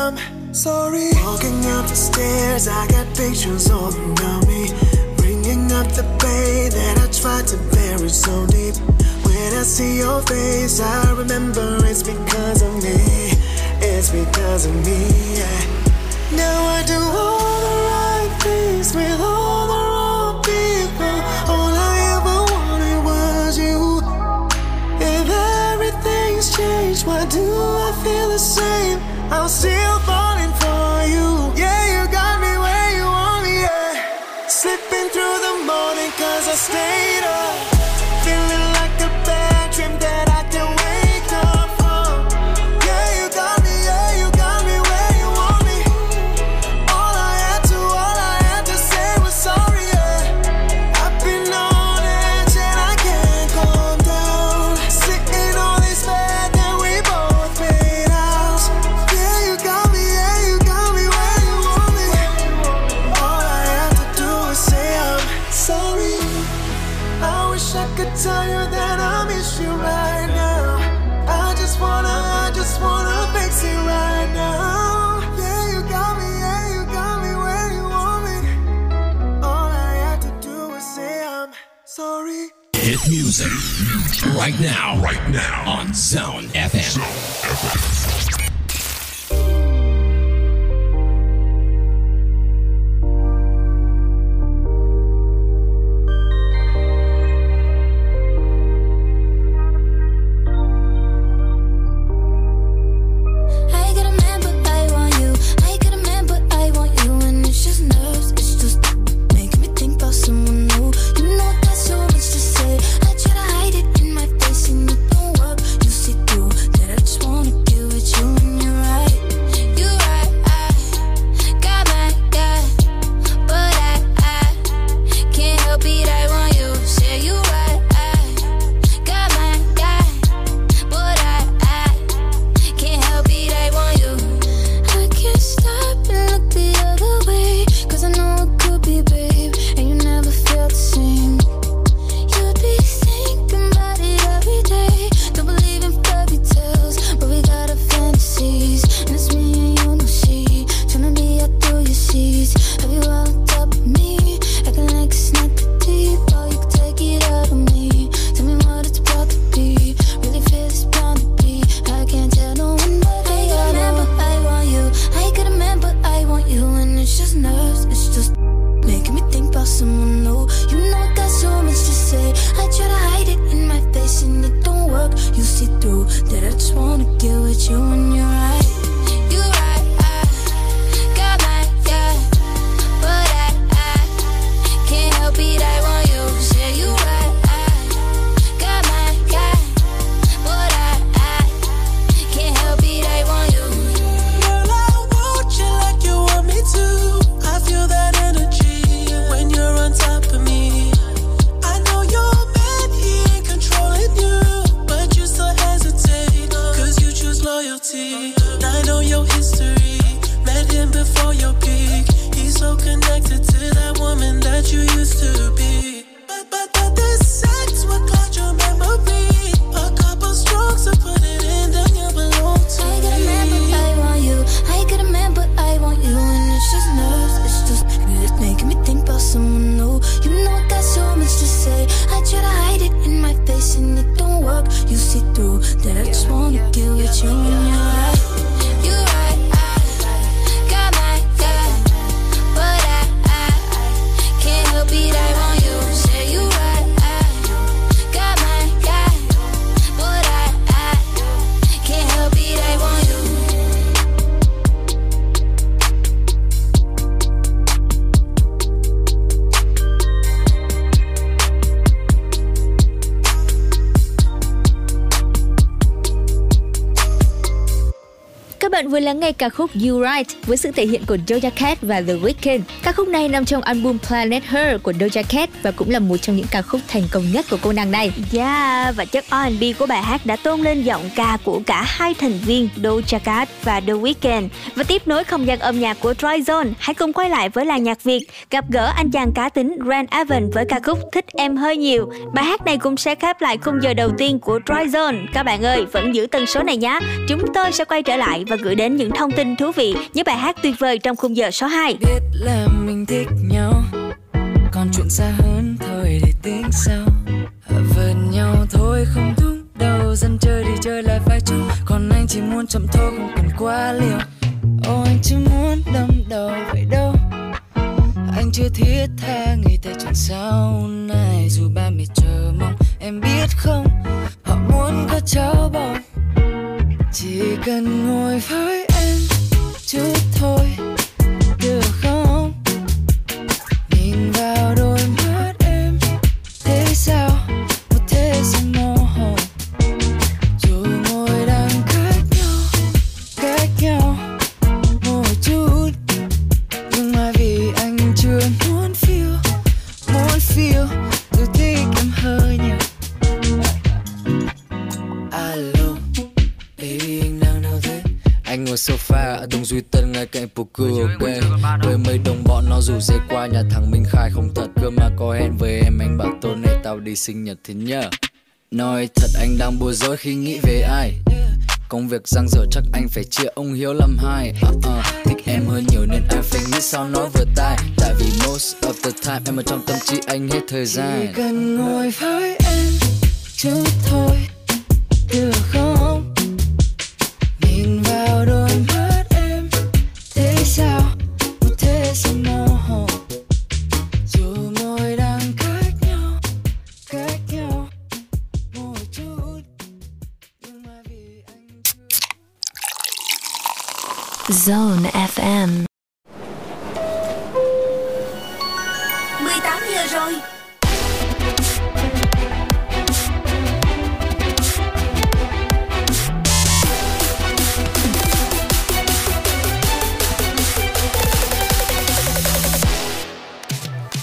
I'm sorry. Walking up the stairs, I got pictures all around me, bringing up the pain that I tried to bury so deep. When I see your face, I remember it's because of me. It's because of me, yeah. Now I do all the right things with all the wrong people. All I ever wanted was you. If everything's changed, why do I feel the same? I'm still falling for you. Yeah, you got me where you want me, yeah. Slipping through the morning 'cause I stayed up. Feeling like a bad dream that I can't wake up from. Yeah, you got me, yeah, you got me where you want me. All I had to, all I had to say was sorry, yeah. I've been on edge and I can't calm down. Sitting on this bed that we both made out. Yeah, you got me, yeah, you got me where you want me. All I had to do was say I'm sorry. I wish I could tell you that I miss you right now. I just wanna, I just wanna fix it right now. Yeah, you got me, yeah, you got me where you want me. All I had to do was say I'm sorry. Hit music right now, right now on Zone ép em. Zone ép em. Vừa lắng nghe ca khúc You Right với sự thể hiện của Doja Cat và The Weeknd. Ca khúc này nằm trong album Planet Her của Doja Cat và cũng là một trong những ca khúc thành công nhất của cô nàng này. Yeah, và chất R and B của bài hát đã tôn lên giọng ca của cả hai thành viên Doja Cat và The Weeknd. Và tiếp nối không gian âm nhạc của Dry Zone, hãy cùng quay lại với làng nhạc Việt, gặp gỡ anh chàng cá tính Grant Evan với ca khúc Thích Em Hơi Nhiều. Bài hát này cũng sẽ khép lại khung giờ đầu tiên của Dry Zone. Các bạn ơi, vẫn giữ tần số này nhé. Chúng tôi sẽ quay trở lại và gửi đến những thông tin thú vị, những bài hát tuyệt vời trong khung giờ số hai. Biết là mình thích nhau, còn chuyện xa hơn thôi để tính sau. Vượn nhau thôi không thúc đầu, dân chơi đi chơi lại phải chung. Còn anh chỉ muốn chậm thôi không cần quá liều. Ô anh chỉ muốn đâm đầu vậy đâu. Anh chưa thiết tha người ta chuyện sau này. Dù ba mẹ chờ mong em biết không, họ muốn có cháu bồng. Chỉ cần ngồi với em chút thôi được không? Nhìn vào đôi mắt em thế sao? Một thế giới mơ hồ. Dù ngồi đang cách nhau, cách nhau một chút, nhưng mà vì anh chưa muốn phiêu, muốn phiêu, tôi thích em hơi nhiều. Alo, baby anh đang đâu thế? Anh ngồi sofa ở Đông Duy Tân ngay cạnh Poker Bay. Với mấy đồng bọn nó rủ dê qua nhà thằng Minh Khai không thật cơ mà có hẹn với em. Anh bảo tối nay tao đi sinh nhật thế nhờ. Nói thật anh đang bối rối khi nghĩ về ai. Công việc giang dở chắc anh phải chia ông Hiếu làm hai. uh, uh, Thích em hơn nhiều nên anh phải nghĩ sao nói vừa tai. Tại vì most of the time em ở trong tâm trí anh hết thời gian. Chỉ cần ngồi với em chút thôi được không? Nhìn vào đôi mắt em thế sao? Một thế sao mơ hồ. Dù môi đang cách nhau, cách nhau một chút, nhưng mà vì anh chưa... Zone ép em. mười tám giờ rồi.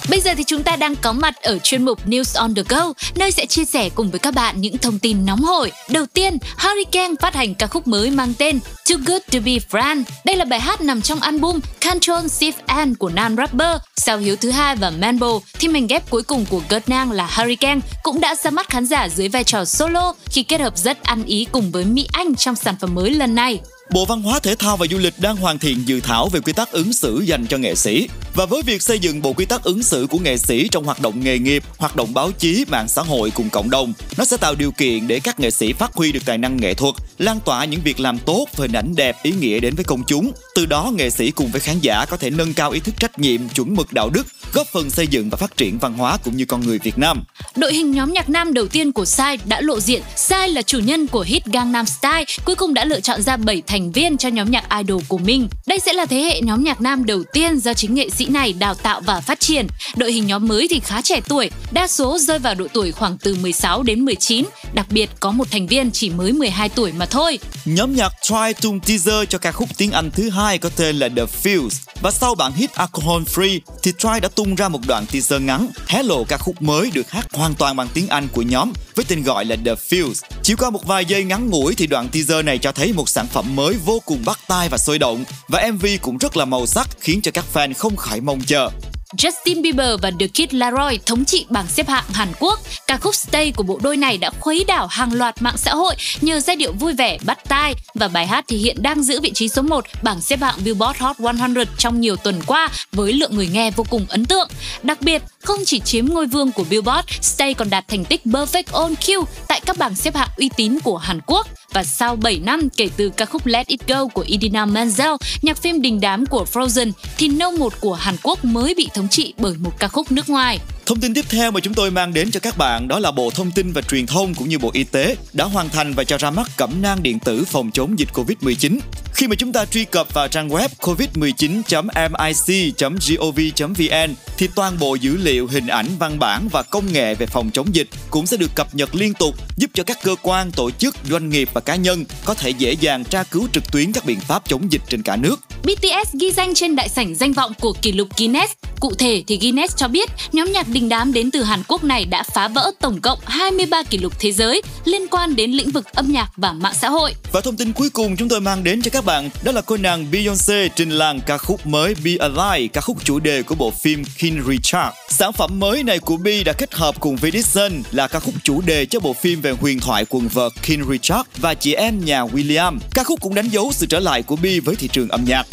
Bây giờ thì chúng ta đang có mặt ở chuyên mục News on the Go, nơi sẽ chia sẻ cùng với các bạn những thông tin nóng hổi. Đầu tiên, Hurricane phát hành ca khúc mới mang tên Too Good To Be Friends. Đây là bài hát nằm trong album Control Shift and của nam rapper. Sau Hiếu Thứ Hai và Manbo thì mảnh ghép cuối cùng của Gert Nang là Hurricane cũng đã ra mắt khán giả dưới vai trò solo khi kết hợp rất ăn ý cùng với Mỹ Anh trong sản phẩm mới lần này. Bộ Văn hóa Thể thao và Du lịch đang hoàn thiện dự thảo về quy tắc ứng xử dành cho nghệ sĩ. Và với việc xây dựng bộ quy tắc ứng xử của nghệ sĩ trong hoạt động nghề nghiệp, hoạt động báo chí, mạng xã hội cùng cộng đồng, nó sẽ tạo điều kiện để các nghệ sĩ phát huy được tài năng nghệ thuật, lan tỏa những việc làm tốt, hình ảnh đẹp, ý nghĩa đến với công chúng. Từ đó, nghệ sĩ cùng với khán giả có thể nâng cao ý thức trách nhiệm, chuẩn mực đạo đức, góp phần xây dựng và phát triển văn hóa cũng như con người Việt Nam. Đội hình nhóm nhạc nam đầu tiên của Psy đã lộ diện. Psy là chủ nhân của hit Gangnam Style, cuối cùng đã lựa chọn ra bảy thành viên cho nhóm nhạc idol của mình. Đây sẽ là thế hệ nhóm nhạc nam đầu tiên do chính nghệ sĩ này đào tạo và phát triển. Đội hình nhóm mới thì khá trẻ tuổi, đa số rơi vào độ tuổi khoảng từ mười sáu đến mười chín, đặc biệt có một thành viên chỉ mới mười hai tuổi mà thôi. Nhóm nhạc Try tung teaser cho ca khúc tiếng Anh thứ hai có tên là The Feels, và sau bản hit Alcohol Free thì Try đã tung ra một đoạn teaser ngắn hé lộ ca khúc mới được hát hoàn toàn bằng tiếng Anh của nhóm với tên gọi là The Feels. Chỉ qua một vài giây ngắn ngủi thì đoạn teaser này cho thấy một sản phẩm mới vô cùng bắt tai và sôi động, và em vê cũng rất là màu sắc khiến cho các fan không khỏi mong chờ. Justin Bieber và The Kid Laroi thống trị bảng xếp hạng Hàn Quốc. Ca khúc Stay của bộ đôi này đã khuấy đảo hàng loạt mạng xã hội nhờ giai điệu vui vẻ, bắt tai, và bài hát thì hiện đang giữ vị trí số một bảng xếp hạng Billboard Hot một trăm trong nhiều tuần qua với lượng người nghe vô cùng ấn tượng. Đặc biệt, không chỉ chiếm ngôi vương của Billboard, Stay còn đạt thành tích Perfect on Cue tại các bảng xếp hạng uy tín của Hàn Quốc. Và sau bảy năm kể từ ca khúc Let It Go của Idina Menzel, nhạc phim đình đám của Frozen, thì number one của Hàn Quốc mới bị thống trị bởi một ca khúc nước ngoài. Thông tin tiếp theo mà chúng tôi mang đến cho các bạn đó là Bộ Thông tin và Truyền thông cũng như Bộ Y tế đã hoàn thành và cho ra mắt cẩm nang điện tử phòng chống dịch covid mười chín. Khi mà chúng ta truy cập vào trang web covid mười chín chấm mic chấm gov chấm vn thì toàn bộ dữ liệu, hình ảnh, văn bản và công nghệ về phòng chống dịch cũng sẽ được cập nhật liên tục, giúp cho các cơ quan, tổ chức, doanh nghiệp và cá nhân có thể dễ dàng tra cứu trực tuyến các biện pháp chống dịch trên cả nước. bê tê ét ghi danh trên đại sảnh danh vọng của kỷ lục Guinness. Cụ thể thì Guinness cho biết nhóm nhạc đình đám đến từ Hàn Quốc này đã phá vỡ tổng cộng hai mươi ba kỷ lục thế giới liên quan đến lĩnh vực âm nhạc và mạng xã hội. Và thông tin cuối cùng chúng tôi mang đến cho các bạn đó là cô nàng Beyoncé trình làng ca khúc mới Be Alive, ca khúc chủ đề của bộ phim King Richard. Sản phẩm mới này của Be đã kết hợp cùng với Dixon là ca khúc chủ đề cho bộ phim về huyền thoại quần vợt King Richard và chị em nhà William. Ca khúc cũng đánh dấu sự trở lại của Be với thị trường âm nhạc.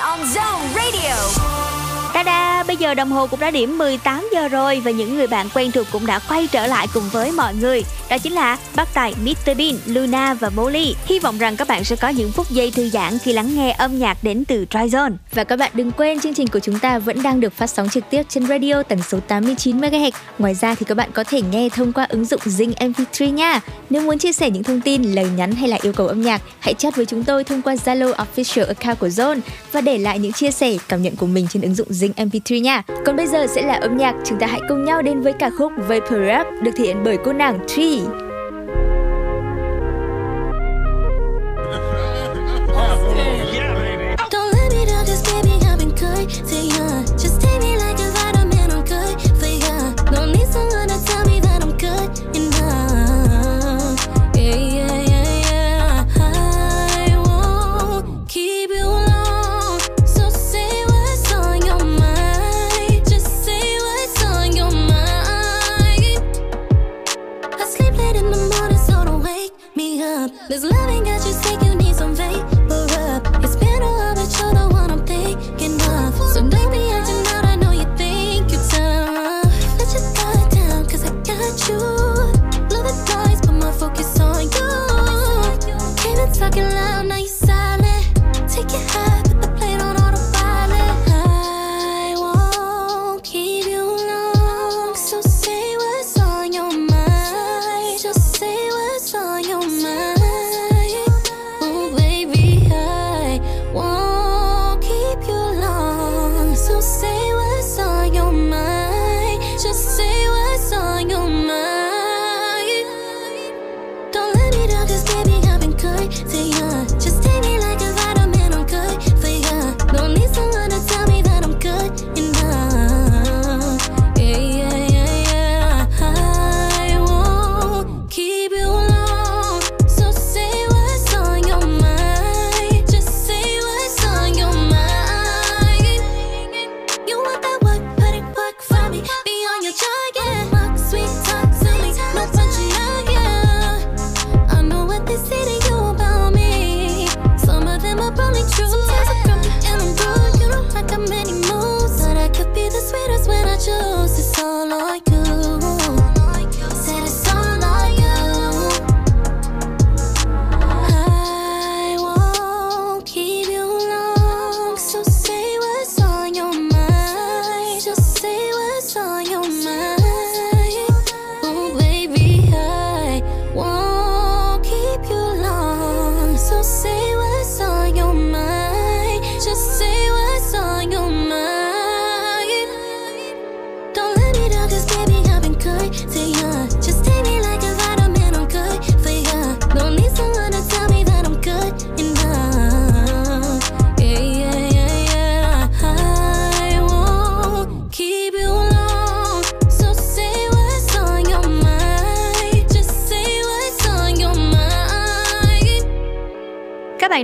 On Zone Radio. Ta-da, bây giờ đồng hồ cũng đã điểm mười tám giờ rồi và những người bạn quen thuộc cũng đã quay trở lại cùng với mọi người. Đó chính là bác tài mít tơ Bean, Luna và Molly. Hy vọng rằng các bạn sẽ có những phút giây thư giãn khi lắng nghe âm nhạc đến từ Tryzone. Và các bạn đừng quên chương trình của chúng ta vẫn đang được phát sóng trực tiếp trên radio tần số tám mươi chín mê ga héc. Ngoài ra thì các bạn có thể nghe thông qua ứng dụng Zing em pê ba nha. Nếu muốn chia sẻ những thông tin, lời nhắn hay là yêu cầu âm nhạc, hãy chat với chúng tôi thông qua Zalo Official Account của Zone và để lại những chia sẻ, cảm nhận của mình trên ứng dụng Zing em pê ba nha. Còn bây giờ sẽ là âm nhạc, chúng ta hãy cùng nhau đến với ca khúc Vaporub được thể hiện bởi cô nàng Tree. This loving got you sick, you need some Vaporub. It's been a while, but you're the one I'm thinking of. So don't be acting out, I know you think you're tough. Let your guard down, cause I got you. Love it twice, but my focus on you. Came in talking loud, now you're silent. Take your high, put the plate on autopilot. I won't keep you long, so say what's on your mind. Just say what's on your mind.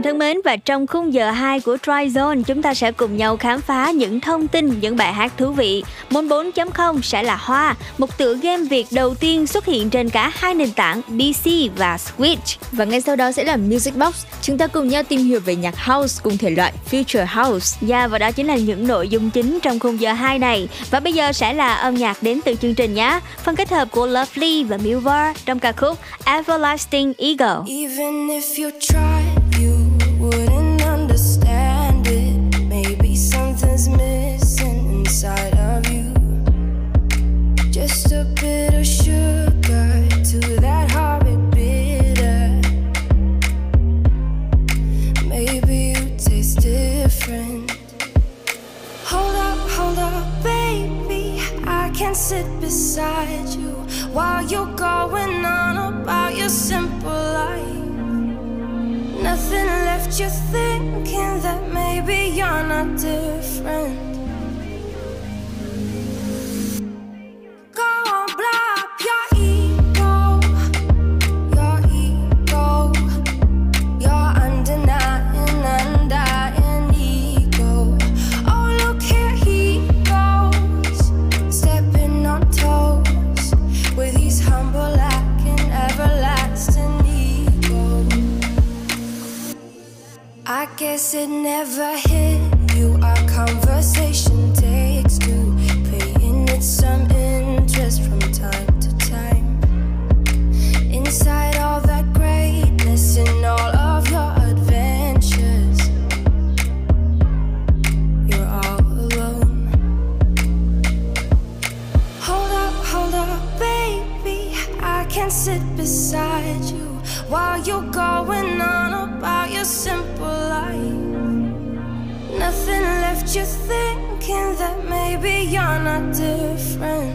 Thân mến, và trong khung giờ hai của Tryzone, chúng ta sẽ cùng nhau khám phá những thông tin, những bài hát thú vị. Môn bốn chấm không sẽ là Hoa, một tựa game Việt đầu tiên xuất hiện trên cả hai nền tảng pê xê và Switch. Và ngay sau đó sẽ là Music Box, chúng ta cùng nhau tìm hiểu về nhạc house cùng thể loại Future House. Yeah, và đó chính là những nội dung chính trong khung giờ hai này. Và bây giờ sẽ là âm nhạc đến từ chương trình nhé. Phần kết hợp của Lovely và Milvar trong ca khúc Everlasting Eagle. Even if you try, wouldn't understand it. Maybe something's missing inside of you. Just a bit of sugar to that heart bitter. you're thinking that maybe you're not different. Guess it never hit you. Our conversation takes two, paying it some interest from time to time. Inside all that greatness and all of your adventures, you're all alone. Hold up, hold up, baby, I can sit beside you while you're going on about your simple life. Nothing left you thinking that maybe you're not different.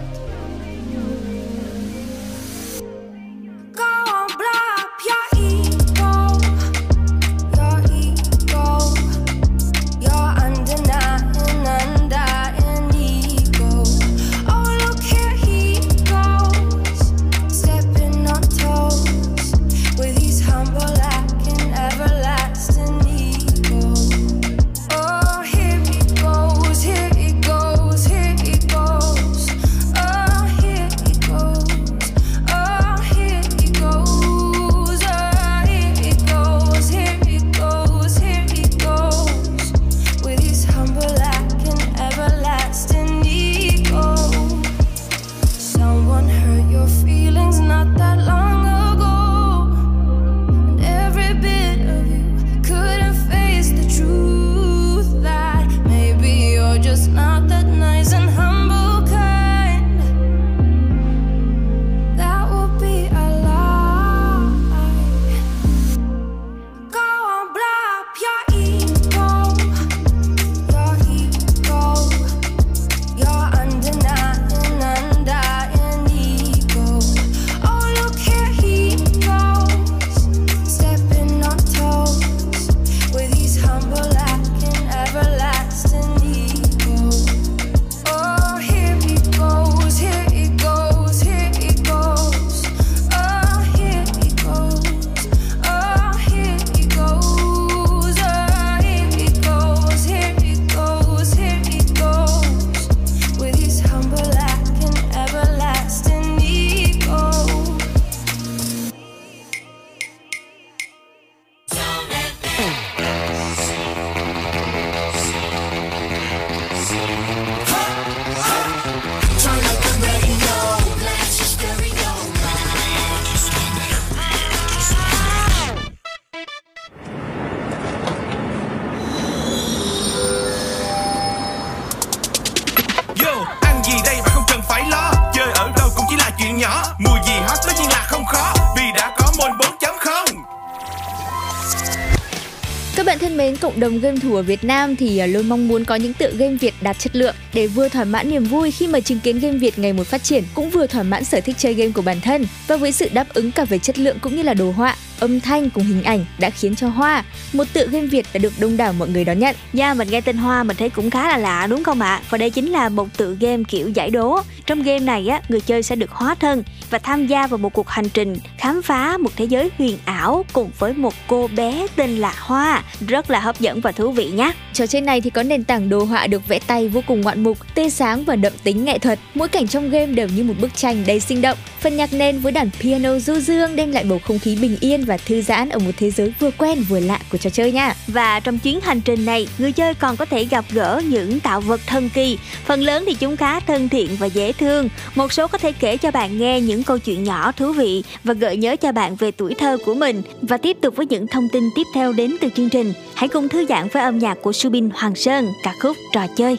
Đồng game thủ ở Việt Nam thì luôn mong muốn có những tựa game Việt đạt chất lượng để vừa thỏa mãn niềm vui khi mà chứng kiến game Việt ngày một phát triển, cũng vừa thỏa mãn sở thích chơi game của bản thân. Và với sự đáp ứng cả về chất lượng cũng như là đồ họa, âm thanh cùng hình ảnh đã khiến cho Hoa, một tựa game Việt, đã được đông đảo mọi người đón nhận. Dạ, yeah, mình nghe tên Hoa mình thấy cũng khá là lạ đúng không ạ? Và đây chính là một tựa game kiểu giải đố. Trong game này á, người chơi sẽ được hóa thân và tham gia vào một cuộc hành trình khám phá một thế giới huyền ảo cùng với một cô bé tên là Hoa. Rất là hấp dẫn và thú vị nhé. Trò chơi này thì có nền tảng đồ họa được vẽ tay vô cùng ngoạn mục, tươi sáng và đậm tính nghệ thuật. Mỗi cảnh trong game đều như một bức tranh đầy sinh động. Phần nhạc nền với đàn piano du dương đem lại bầu không khí bình yên và thư giãn ở một thế giới vừa quen vừa lạ của trò chơi nha. Và trong chuyến hành trình này, người chơi còn có thể gặp gỡ những tạo vật thần kỳ. Phần lớn thì chúng khá thân thiện và dễ thương. Một số có thể kể cho bạn nghe những câu chuyện nhỏ thú vị và gợi nhớ cho bạn về tuổi thơ của mình. Và tiếp tục với những thông tin tiếp theo đến từ chương trình. Hãy cùng thư giãn với âm nhạc của Subin Hoàng Sơn, ca khúc Trò Chơi.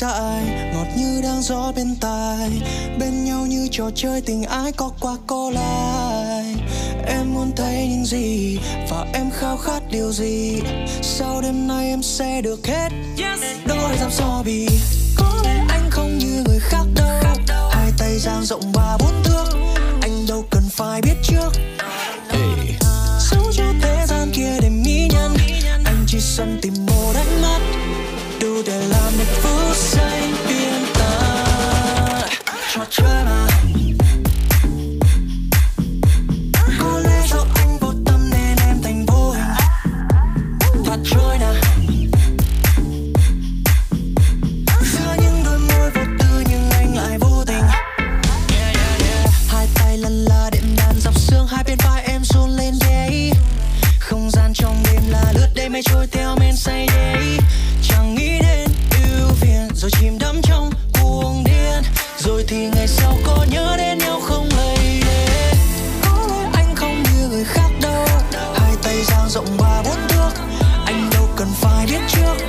Dại, ngọt như đang gió bên tai, bên nhau như trò chơi tình ái có qua có lại. Em muốn thấy những gì và em khao khát điều gì, sau đêm nay em sẽ được hết. Yes. Đôi dám so bì. Anh không như người khác đâu. Hai tay dang rộng ba bốn thước, anh đâu cần phải biết trước. Hey. Sống cho thế gian kia để mỹ nhân, anh chỉ sân tìm một ánh mắt đủ để làm một phút giây yên ta. Cho drama. Mây trôi theo men say đấy, chẳng nghĩ đến ưu phiền, rồi chìm đắm trong cuồng điên, rồi thì ngày sau có nhớ đến nhau không lầy lệ. Có lẽ anh không như người khác đâu, hai tay dang rộng ba bốn thước, anh đâu cần phải biết trước.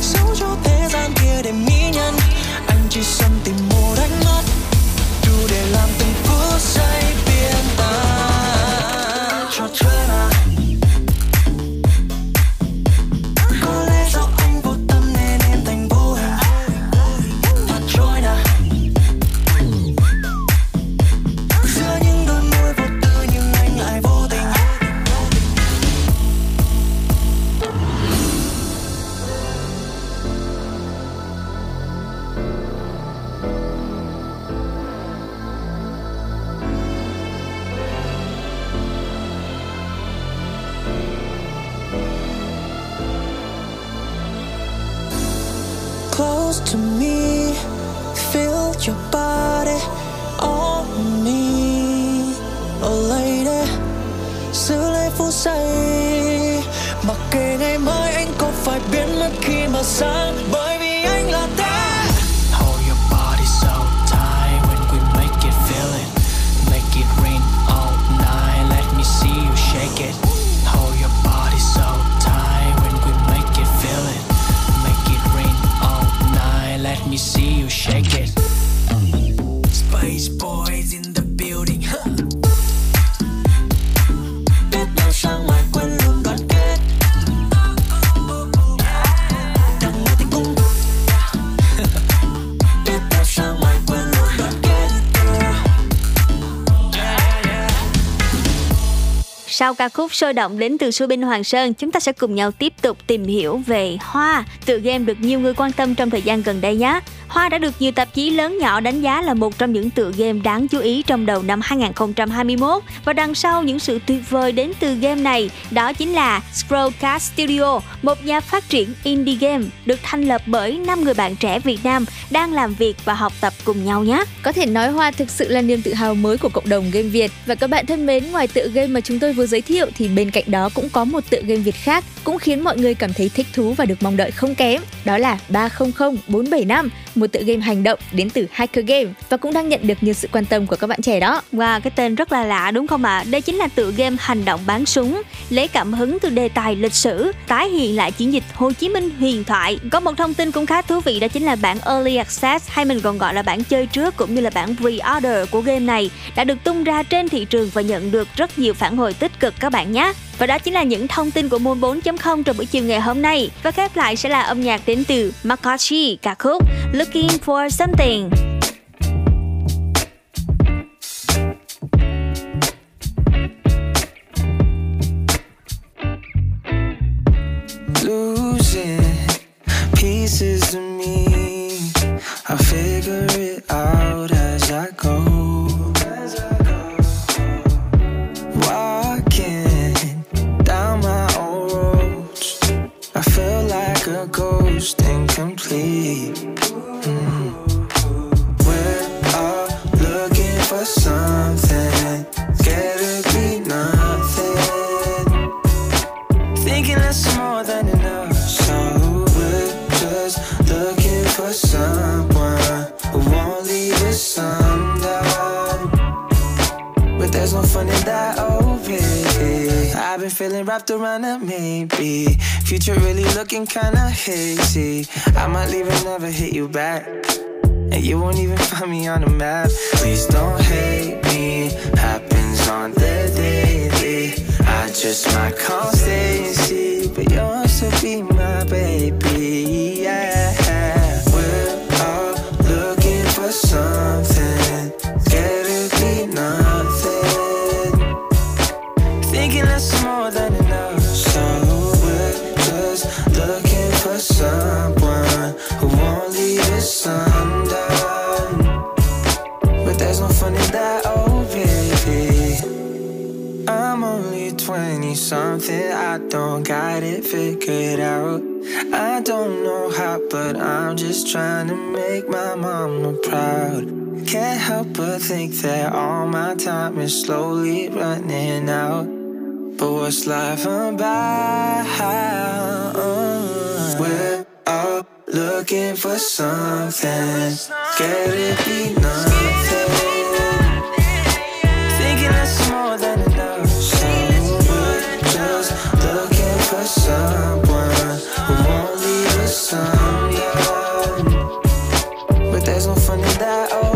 Sống cho thế gian kia để mỹ nhân, anh chỉ sân tìm một ánh mắt đủ để làm từng phút giây biến tan. Cho drama. Sau ca khúc sôi động đến từ Su Bin Hoàng Sơn, chúng ta sẽ cùng nhau tiếp tục tìm hiểu về Hoa, tựa game được nhiều người quan tâm trong thời gian gần đây nhé. Hoa đã được nhiều tạp chí lớn nhỏ đánh giá là một trong những tựa game đáng chú ý trong đầu năm hai không hai mốt. Và đằng sau những sự tuyệt vời đến từ game này, đó chính là Scrollcast Studio, một nhà phát triển indie game được thành lập bởi năm người bạn trẻ Việt Nam đang làm việc và học tập cùng nhau nhé. Có thể nói Hoa thực sự là niềm tự hào mới của cộng đồng game Việt. Và các bạn thân mến, ngoài tựa game mà chúng tôi vừa giới thiệu thì bên cạnh đó cũng có một tựa game Việt khác cũng khiến mọi người cảm thấy thích thú và được mong đợi không kém. Đó là ba không không bốn bảy năm, một tựa game hành động đến từ Hacker Game và cũng đang nhận được nhiều sự quan tâm của các bạn trẻ đó. Wow, cái tên rất là lạ đúng không ạ? À? Đây chính là tựa game hành động bắn súng, lấy cảm hứng từ đề tài lịch sử, tái hiện lại chiến dịch Hồ Chí Minh huyền thoại. Có một thông tin cũng khá thú vị đó chính là bản Early Access hay mình còn gọi là bản chơi trước cũng như là bản pre-order của game này đã được tung ra trên thị trường và nhận được rất nhiều phản hồi tích cực các bạn nhé. Và đó chính là những thông tin của Môn bốn chấm không trong buổi chiều ngày hôm nay. Và khép lại sẽ là âm nhạc đến từ Makoshi, ca khúc Looking for Something. Losing pieces of me, I figure it out as I go. Incomplete. Mm-hmm. When I'm looking for something, scared to be nothing, thinking that's more than enough. So we're just looking for someone who won't leave us sometime. But there's no fun in that, oh baby. I've been feeling wrapped around a maybe. Future really looking kinda hazy. I might leave and never hit you back, and you won't even find me on the map. Please don't hate me, happens on the daily. I just might call Stacy, but you'll still be my baby, yeah. just looking for someone who won't leave his sundown. But there's no fun in that, oh baby. I'm only twenty-something, I don't got it figured out. I don't know how, but I'm just trying to make my mama proud. Can't help but think that all my time is slowly running out. But what's life about? We're all looking for something. Can it be nothing? Thinking that's more than enough. So we're just looking for someone who won't leave us somehow. But there's no fun in that. Oh,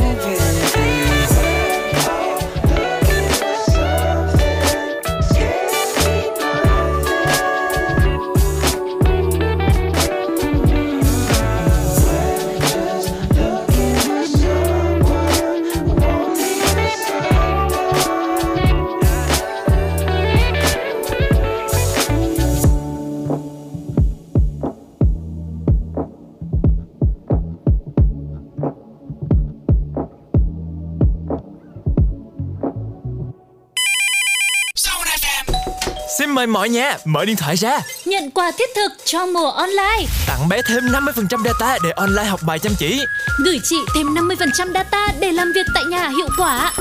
mời mọi nhà, mở điện thoại ra. Nhận quà thiết thực cho mùa online. Tặng bé thêm năm mươi phần trăm data để online học bài chăm chỉ. Gửi chị thêm năm mươi phần trăm data để làm việc tại nhà hiệu quả.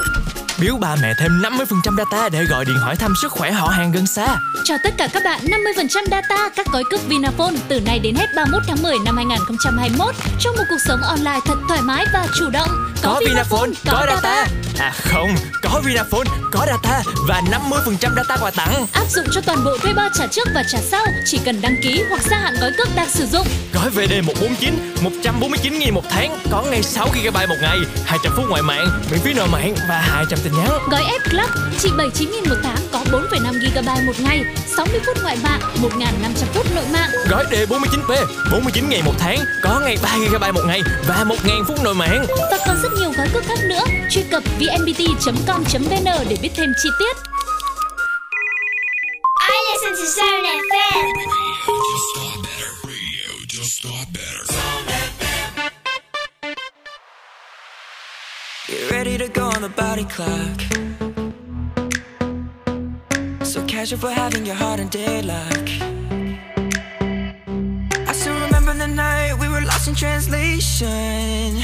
Biếu ba mẹ thêm năm mươi phần trăm data để gọi điện hỏi thăm sức khỏe họ hàng gần xa. Cho tất cả các bạn năm mươi phần trăm data các gói cước Vinaphone từ nay đến hết ba mươi mốt tháng mười năm hai nghìn không trăm hai mươi mốt. Trong một cuộc sống online thật thoải mái và chủ động. Có, có Vinaphone, có, có data. data. À không, có Vinaphone, có data và năm mươi phần trăm data quà tặng. Áp dụng cho toàn bộ thuê bao trả trước và trả sau. Chỉ cần đăng ký hoặc gia hạn gói cước đang sử dụng. Gói V D một bốn chín, một trăm bốn mươi chín nghìn một tháng. Có ngay sáu gi-ga-bai một ngày, hai trăm phút ngoại mạng, miễn phí nội mạng và hai trăm tin nhắn. Gói F Club chỉ bảy mươi chín nghìn một tháng, có bốn phẩy năm gi-ga-bai một ngày, sáu mươi phút ngoại mạng, một nghìn năm trăm phút nội mạng. Gói D bốn chín P, bốn mươi chín nghìn một tháng, có ngay ba gi-ga-bai một ngày và một nghìn phút nội mạng. Và còn rất nhiều gói cước khác nữa. Truy cập v n b t chấm com chấm v n để biết thêm chi tiết. I listen to Zone ép em. Just got better radio. Just got better. Zone ép em. Get ready to go on the body clock. So casual for having your heart in deadlock. I still remember the night we were lost in translation.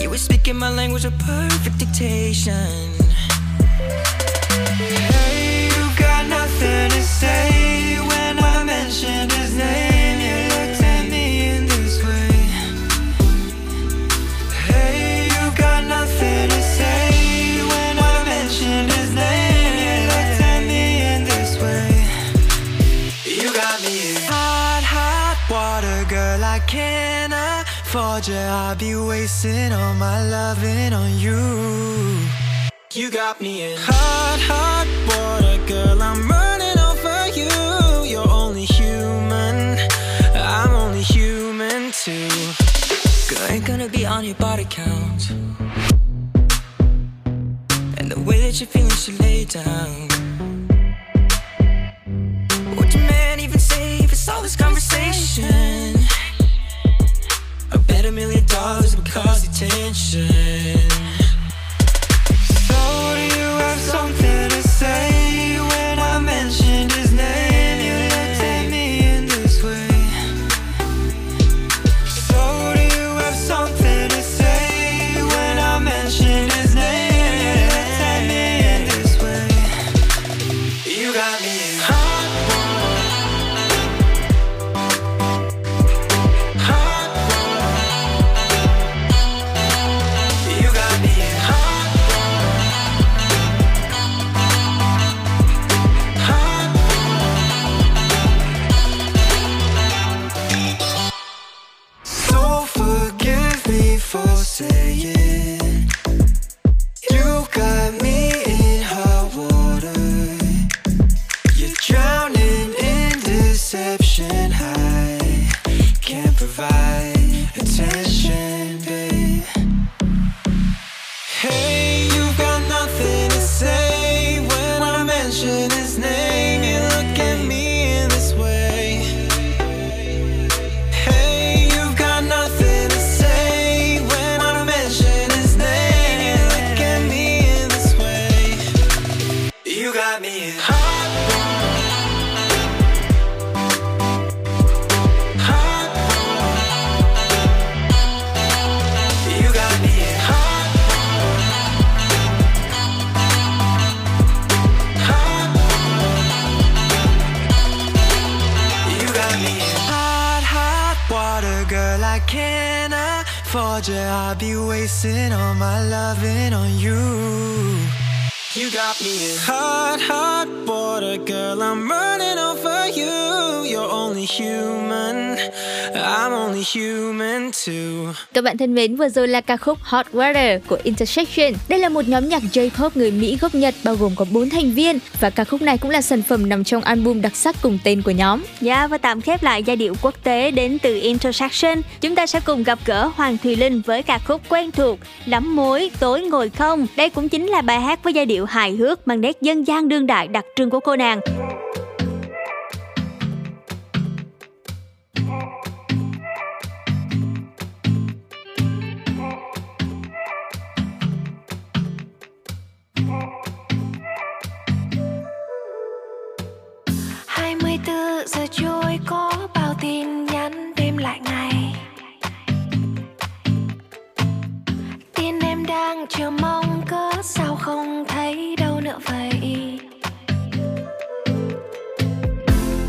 You were speaking my language of perfect dictation. Hey, you got nothing to say when I mentioned his name. You looked at me in this way. Hey, you got nothing to say when I mentioned his name. You looked at me in this way. You got me in hot, hot water, girl, I cannot. Yeah, I'll be wasting all my loving on you. You got me in hot, hot water, girl, I'm running over you. You're only human, I'm only human too. Girl, ain't gonna be on your body count. And the way that you're feeling should lay down. What'd your man even say if it's all this conversation? I bet a million dollars would cause attention. So do you have something to say when I mentioned his name? You looked at me in this way. So do you have something to say when I mentioned his name? You looked at me in this way. You got me in hot water. Hot water. can afford you, I'll be wasting all my loving on you. You got me in hot, hot water, girl, I'm running over you. You're only human, I'm only human too. Các bạn thân mến, vừa rồi là ca khúc Hot Water của Intersection. Đây là một nhóm nhạc J-pop người Mỹ gốc Nhật bao gồm có bốn thành viên và ca khúc này cũng là sản phẩm nằm trong album đặc sắc cùng tên của nhóm. Dạ, yeah, và tạm khép lại giai điệu quốc tế đến từ Intersection, chúng ta sẽ cùng gặp gỡ Hoàng Thùy Linh với ca khúc quen thuộc Lắm Mối Tối Ngồi Không. Đây cũng chính là bài hát với giai điệu hài hước mang nét dân gian đương đại đặc trưng của cô nàng. hai mươi tư giờ trôi có bao tin nhắn đêm lại ngày. Tin em đang chờ mong cớ sao không thấy đâu nữa vậy.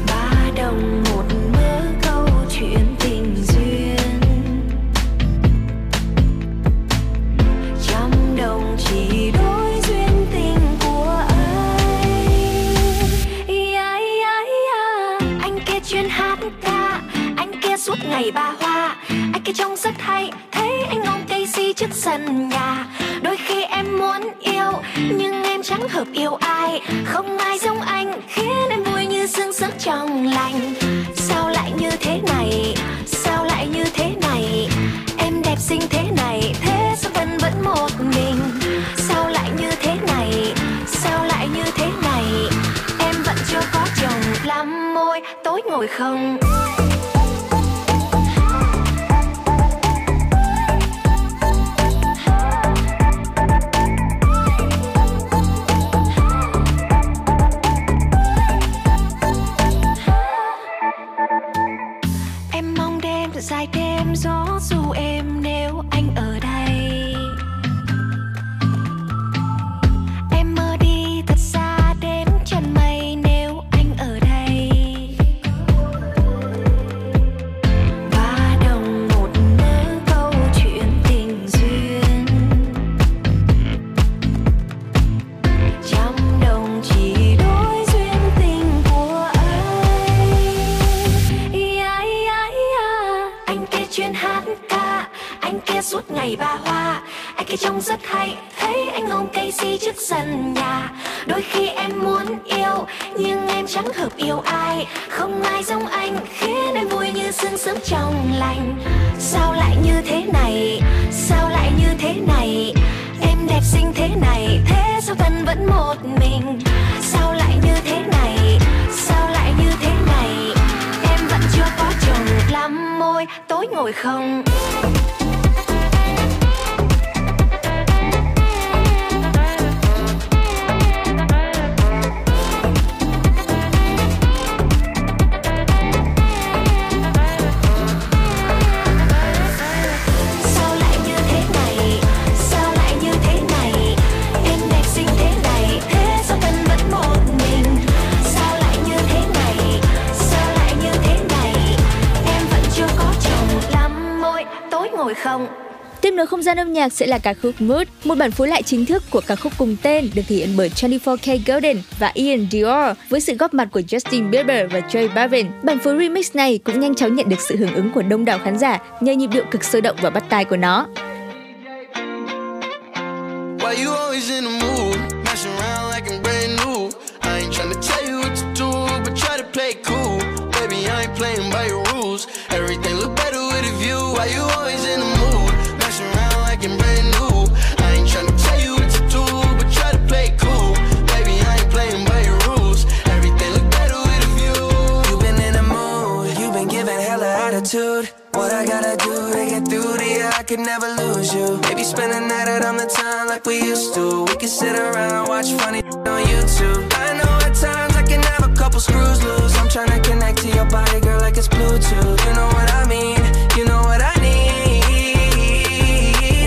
Ba đồng một mớ câu chuyện tình duyên, trăm đồng chỉ đối duyên tình của ai. Ý ai ai à, anh kia chuyên hát ca, anh kia suốt ngày ba hoa, anh kia trông rất hay, thấy anh ôm cây si trước sân nhà. Đôi khi em muốn yêu nhưng em chẳng hợp yêu ai, không ai giống anh khiến em vui như sương giấc trong lành. Sao lại như thế này, sao lại như thế này, em đẹp xinh thế này thế sao vẫn vẫn một mình. Sao lại như thế này, sao lại như thế này, em vẫn chưa có chồng. Lắm môi tối ngồi không. Dài đêm gió dù em nếu anh ở đây, em mơ đi thật xa đến chân mây nếu anh ở đây. Ba đồng một nửa câu chuyện tình duyên, trăm đồng chỉ đối duyên tình của ai. Ai ai à, anh kia chuyên hát ca, anh kia suốt ngày ba hoa, anh kia trông rất hay, thấy anh ôm cây si trước sân nhà. Đôi khi em muốn yêu nhưng em chẳng hợp yêu ai, không ai giống anh khiến em vui như sương sớm trong lành. Sao lại như thế này, sao lại như thế này, em đẹp xinh thế này thế sao thân vẫn một mình. Sao lại như thế này, sao lại như thế này, em vẫn chưa có chồng. Lắm môi tối ngồi không. Không. Tiếp nối không gian âm nhạc sẽ là ca khúc Mood, một bản phối lại chính thức của ca khúc cùng tên được thể hiện bởi hai mươi bốn K Golden và Ian Dior với sự góp mặt của Justin Bieber và J Balvin. Bản phối remix này cũng nhanh chóng nhận được sự hưởng ứng của đông đảo khán giả nhờ nhịp điệu cực sôi động và bắt tai của nó. What I gotta do to get through to you, I could never lose you. Maybe spend the night out on the town like we used to. We could sit around, watch funny on YouTube. I know at times I can have a couple screws loose. I'm tryna connect to your body, girl, like it's Bluetooth. You know what I mean, you know what I need.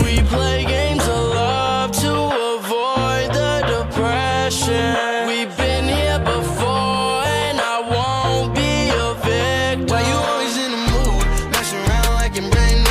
We play games of love to avoid the depression. Why you always in the mood, messing around like you're brand new?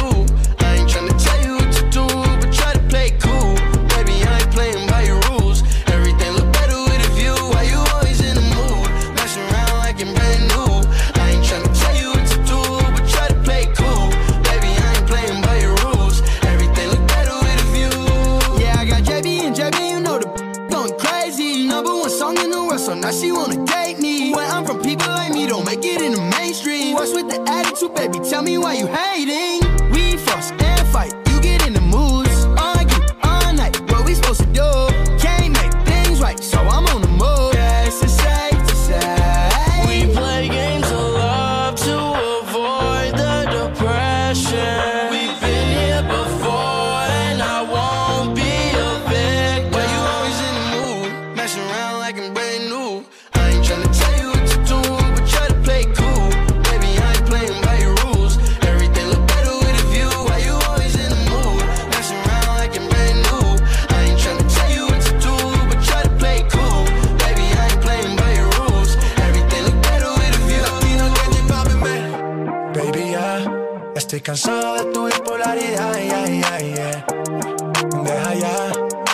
wash with the attitude, baby, tell me why you hating. We fuss and fight, you get in the moods, argue all night, what we supposed to do? Can't make things right, so I'm on the move. Yes, it's safe to say we play games of love to avoid the depression. We've been here before and I won't be a victim. Why you always in the mood, messing around like I'm brand new? I ain't tryna tell you what to do, but try to play cool. Baby, I ain't playing by your rules. Everything look better with a view. Why you always in the mood, messing around like I'm brand new? I ain't tryna tell you what to do, but try to play cool. Baby, I ain't playing by your rules. Everything look better with a view. Latino que te papi me. Baby, ya estoy cansado de tu bipolaridad, yeah, yeah, yeah. Deja ya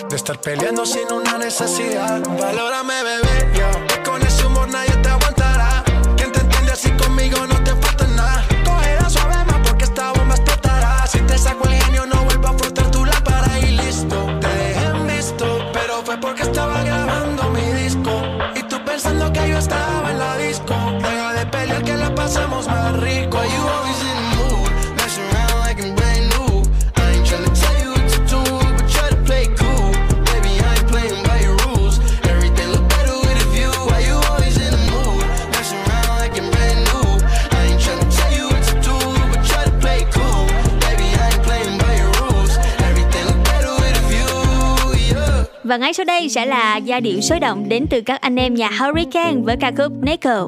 de estar peleando sin una necesidad. Valórame, bebé, yo. Que con ese humor nadie te aguantará. Quien te entiende así conmigo no te falta nada. Cogerá suave más porque esta bomba explotará. Si te saco el genio no vuelvo a frotar tu lámpara y listo. Te dejé en visto, pero fue porque estaba grabando mi disco. Y tú pensando que yo estaba en la disco. Deja de pelear que la pasamos más rico. Why you always in the mood, messing around like I'm brand new? I ain't tryna tell you what to do, but try to play cool. Baby, I ain't playing by your rules. Everything look better with a view. Why you always in the mood, messing around like I'm brand new? I ain't tryna tell you what to do, but try to play cool. Baby, I ain't playing by your rules. Everything look better with a view, yeah. Và ngay sau đây sẽ là giai điệu sôi động đến từ các anh em nhà Hurricane với ca khúc Nickel.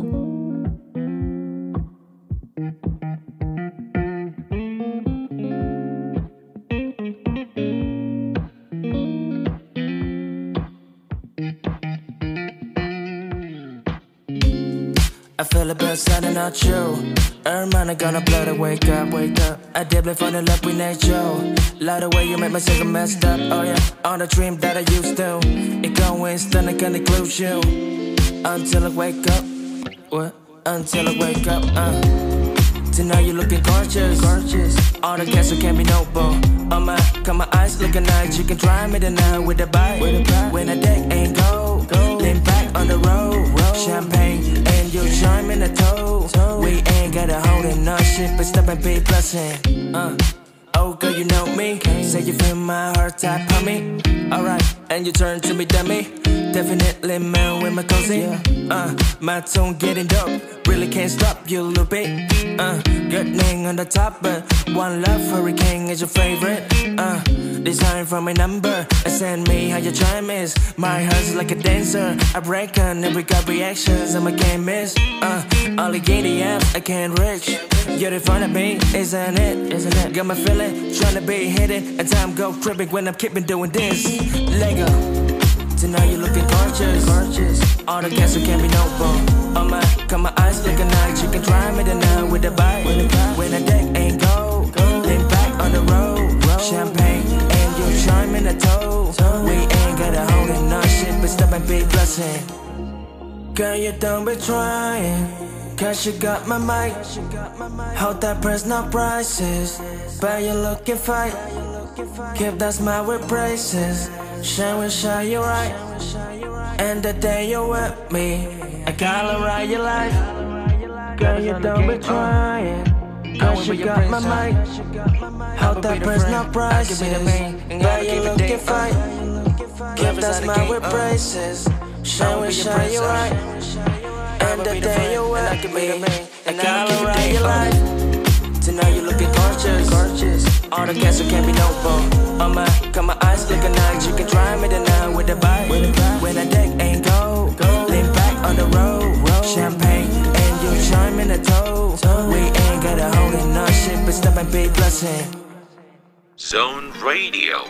I feel a bird sounding out you. Hermana gonna blow the wake up, wake up. I deeply fall in love with nature. Love the way you make my circle messed up, oh yeah. On the dream that I used to. It going stunning, I can't include you. Until I wake up, what? Until I wake up, uh. Tonight you're looking gorgeous, gorgeous. All the cats who can't be noble. Oh my, got my eyes looking at you. Can drive me tonight with a bike. When the deck ain't gold, lean back on the road, road. Champagne. You chime in the toe. We ain't gotta hold in our shit, but stop and be blessing. Uh, oh girl, you know me. Say you feel my heart type on me. Alright, and you turn to me, dummy. Definitely man with my cozy. Uh, my tone getting dope. Really can't stop you, little bit. Uh, good name on the top, but one love hurricane is your favorite. Uh, design from my number and send me how your chime is. My heart's like a dancer. I break on every got reactions and I can't miss. Uh, all the giddy apps I can't reach. You're the fun of me, isn't it? Isn't it? Got my feeling, trying to be hidden, and time go tripping when I'm keeping doing this. Lego. Tonight you're looking gorgeous, gorgeous. All the cats who can't be noble. Oh my, got my eyes looking at you. Can drive me tonight with a bike. When the deck ain't gold, lean back on the road. Champagne and your charm in a toe. We ain't got a hold in our shit, but stop and be blessing. Girl, you don't be trying, cause you got my mic. Hold that press, no prices. But you looking fine. Keep that smile with braces. Shine will shine you right. And the day you're with me, I gotta ride your life. Girl, you don't be trying, cause you got my mic. Hold that press, no prices. Girl, you looking fine. Keep that smile with braces. Shine will shine you right. And the day you're with me, I gotta ride your life. Now you're looking gorgeous, gorgeous. All the cats who can't be noble. Oh my, got my eyes looking at you. Can drive me tonight with a bike. When a deck ain't gold, lean back on the road. Champagne and your charm in a toe. We ain't got a hold in our shit, but stop and be blessing. Zone Radio.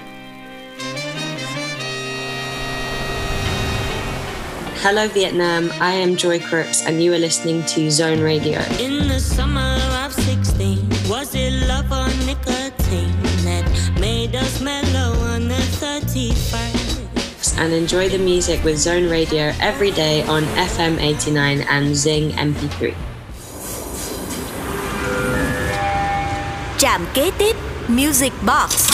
Hello Vietnam, I am Joy Crooks and you are listening to Zone Radio. In the summer of sixteen, was it love or nicotine that made us mellow on the thirty-first? And enjoy the music with Zone Radio every day on F M eighty-nine and Zing em pê ba. Trạm kế tiếp Music Box.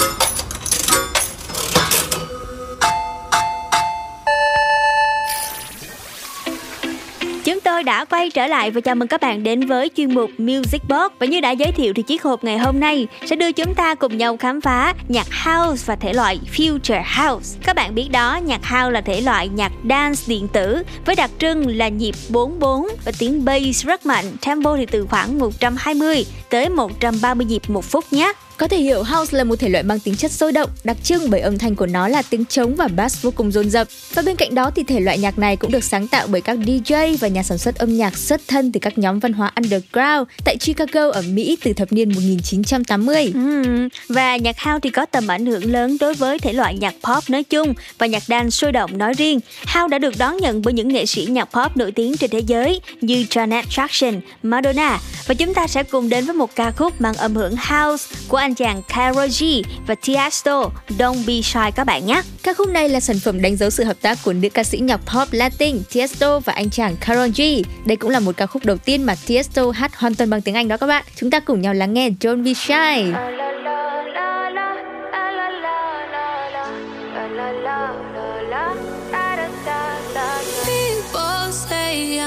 Chúng tôi tôi đã quay trở lại và chào mừng các bạn đến với chuyên mục Music Box. Và như đã giới thiệu thì chiếc hộp ngày hôm nay sẽ đưa chúng ta cùng nhau khám phá nhạc house và thể loại future house. Các bạn biết đó, nhạc house là thể loại nhạc dance điện tử với đặc trưng là nhịp bốn bốn và tiếng bass rất mạnh, tempo thì từ khoảng một trăm hai mươi tới một trăm ba mươi nhịp một phút nhé. Có thể hiểu house là một thể loại mang tính chất sôi động, đặc trưng bởi âm thanh của nó là tiếng trống và bass vô cùng dồn dập. Và bên cạnh đó thì thể loại nhạc này cũng được sáng tạo bởi các đê gi và nhà sản xuất âm nhạc xuất thân từ các nhóm văn hóa underground tại Chicago ở Mỹ từ thập niên một nghìn chín trăm tám mươi. Ừ, và nhạc house thì có tầm ảnh hưởng lớn đối với thể loại nhạc pop nói chung và nhạc dance sôi động nói riêng. House đã được đón nhận bởi những nghệ sĩ nhạc pop nổi tiếng trên thế giới như Janet Jackson, Madonna. Và chúng ta sẽ cùng đến với một ca khúc mang âm hưởng house của anh chàng Karol G và Tiësto, Don't Be Shy các bạn nhé. Các khúc này là sản phẩm đánh dấu sự hợp tác của nữ ca sĩ nhạc pop Latin Tiësto và anh chàng Karol G. Đây cũng là một ca khúc đầu tiên mà Tiësto hát hoàn toàn bằng tiếng Anh đó các bạn. Chúng ta cùng nhau lắng nghe Don't Be Shy.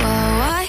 why, why.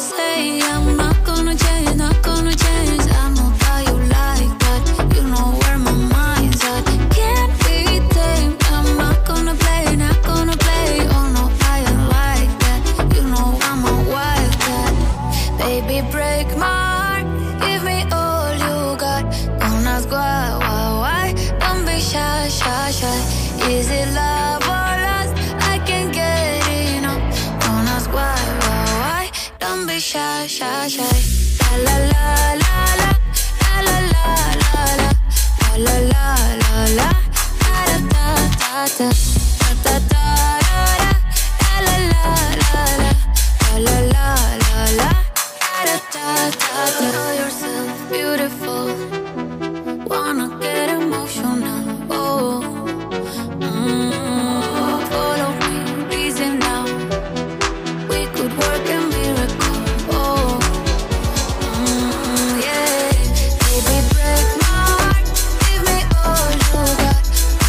say I'm not gonna change, not gonna change. I know that you like that. You know where my mind's at. Can't be tamed. I'm not gonna play, not gonna play. Oh no. Baby, break my heart, give me all you got. Don't ask why, why, why. Don't be shy, shy, shy. Is it love or lust? I can't get enough. Don't ask why, why, why. Don't be shy, shy, shy. La la la la, la la la la, la la la la, da da da da, da da da da, la la la la, la la la la. Da, da, da, da. Call yourself beautiful. Wanna get emotional. Oh, mm-hmm. Follow me, reason now. We could work a miracle. Oh, mm-hmm. Yeah. Baby, break my heart. Give me all you got.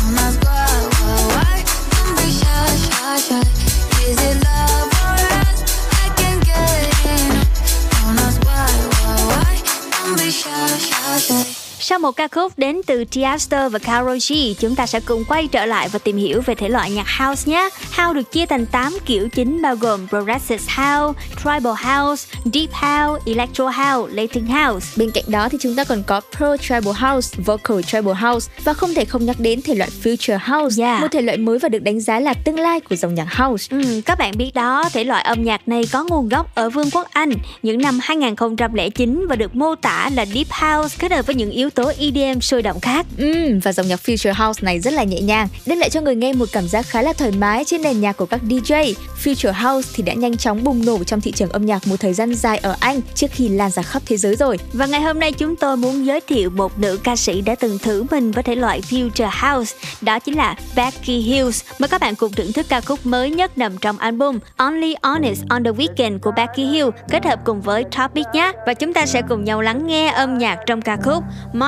Don't ask why, why, why. Don't be shy, shy, shy. Is it love? Sau một ca khúc đến từ Tiësto và Karol G, chúng ta sẽ cùng quay trở lại và tìm hiểu về thể loại nhạc house nhé. House được chia thành tám kiểu chính bao gồm progressive house, tribal house, deep house, electro house, latin house. Bên cạnh đó thì chúng ta còn có pro tribal house, vocal tribal house và không thể không nhắc đến thể loại future house, yeah. Một thể loại mới và được đánh giá là tương lai của dòng nhạc house. Ừ, các bạn biết đó, thể loại âm nhạc này có nguồn gốc ở Vương quốc Anh những năm hai nghìn không trăm lẻ chín và được mô tả là deep house kết hợp với những yếu tố e đê em sôi động khác. Ừ, và dòng nhạc future house này rất là nhẹ nhàng, đem lại cho người nghe một cảm giác khá là thoải mái trên nền nhạc của các đê gi. Future house thì đã nhanh chóng bùng nổ trong thị trường âm nhạc một thời gian dài ở Anh trước khi lan ra khắp thế giới rồi. Và ngày hôm nay chúng tôi muốn giới thiệu một nữ ca sĩ đã từng thử mình với thể loại future house, đó chính là Becky Hill. Mời các bạn cùng thưởng thức ca khúc mới nhất nằm trong album Only Honest on the Weekend của Becky Hill kết hợp cùng với Topic nhé. Và chúng ta sẽ cùng nhau lắng nghe âm nhạc trong ca khúc My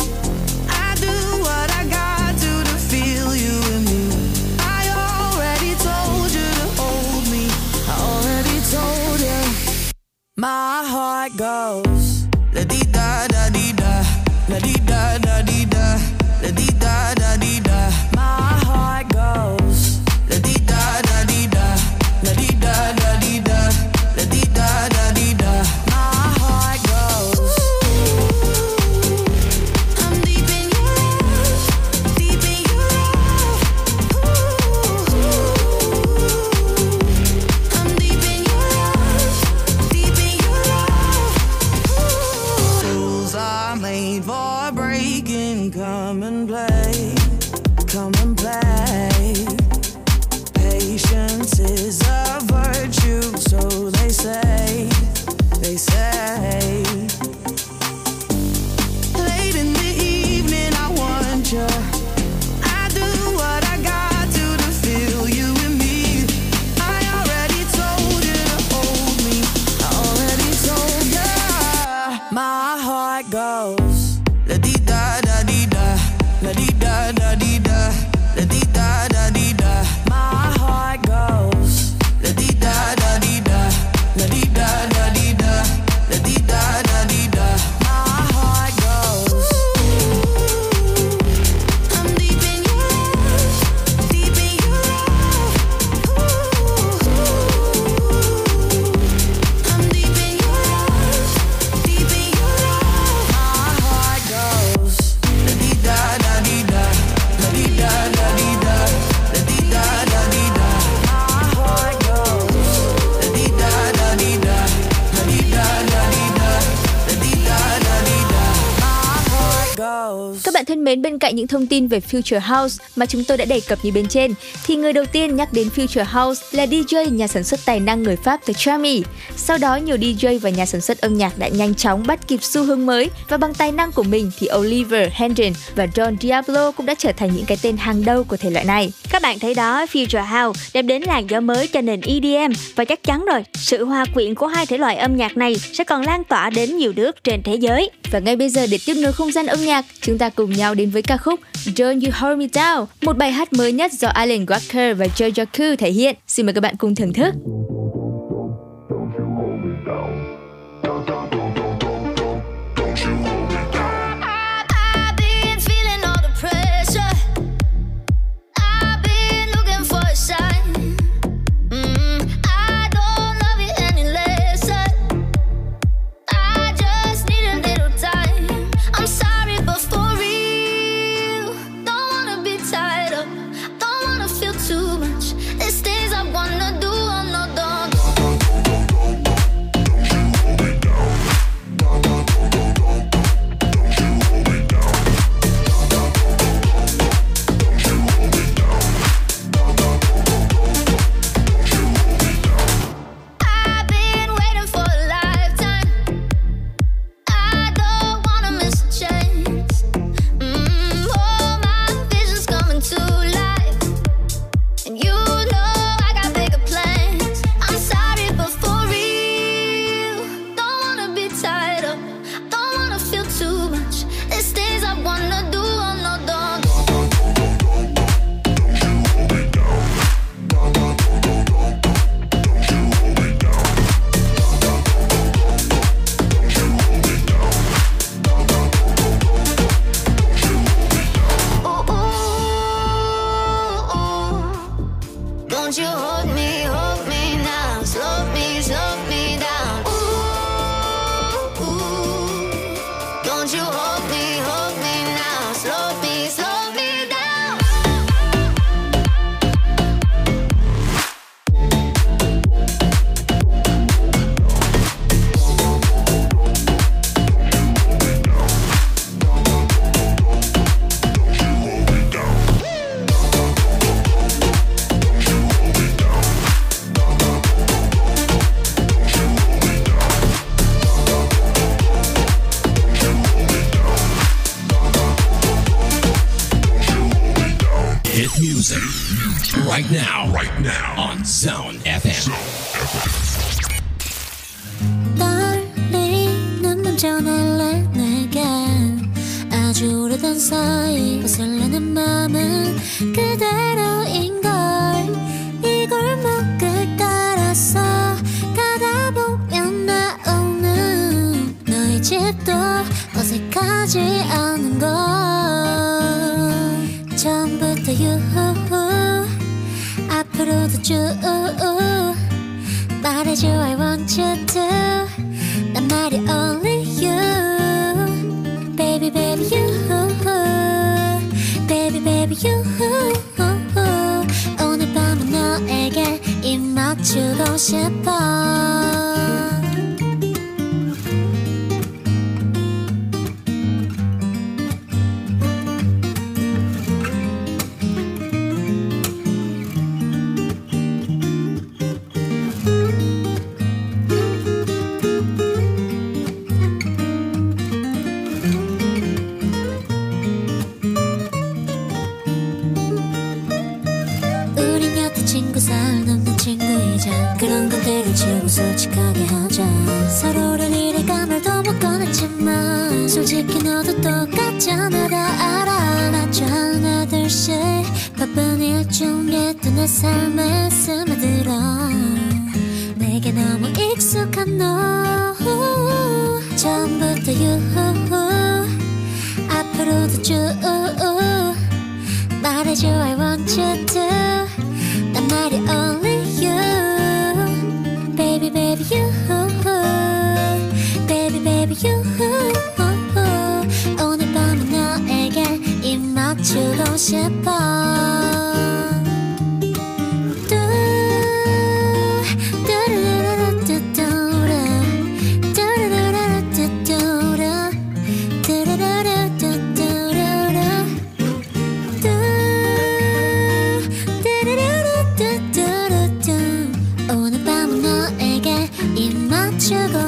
I do what I gotta do to feel you and me. I already told you to hold me. I already told you. My heart goes la di da da di da, la di da da di da, la di da da di da. My bạn thân mến, bên cạnh những thông tin về Future House mà chúng tôi đã đề cập như bên trên, thì người đầu tiên nhắc đến Future House là đê gi, nhà sản xuất tài năng người Pháp The Charmy. Sau đó, nhiều đê gi và nhà sản xuất âm nhạc đã nhanh chóng bắt kịp xu hướng mới và bằng tài năng của mình thì Oliver Heldens và Don Diablo cũng đã trở thành những cái tên hàng đầu của thể loại này. Các bạn thấy đó, Future House đem đến làn gió mới cho nền e đê em và chắc chắn rồi, sự hòa quyện của hai thể loại âm nhạc này sẽ còn lan tỏa đến nhiều nước trên thế giới. Và ngay bây giờ, để tiếp nối không gian âm nhạc, chúng ta cùng nhau đến với ca khúc Don't You Hold Me Down, một bài hát mới nhất do Alan Walker và Jojo Siwa thể hiện. Xin mời các bạn cùng thưởng thức.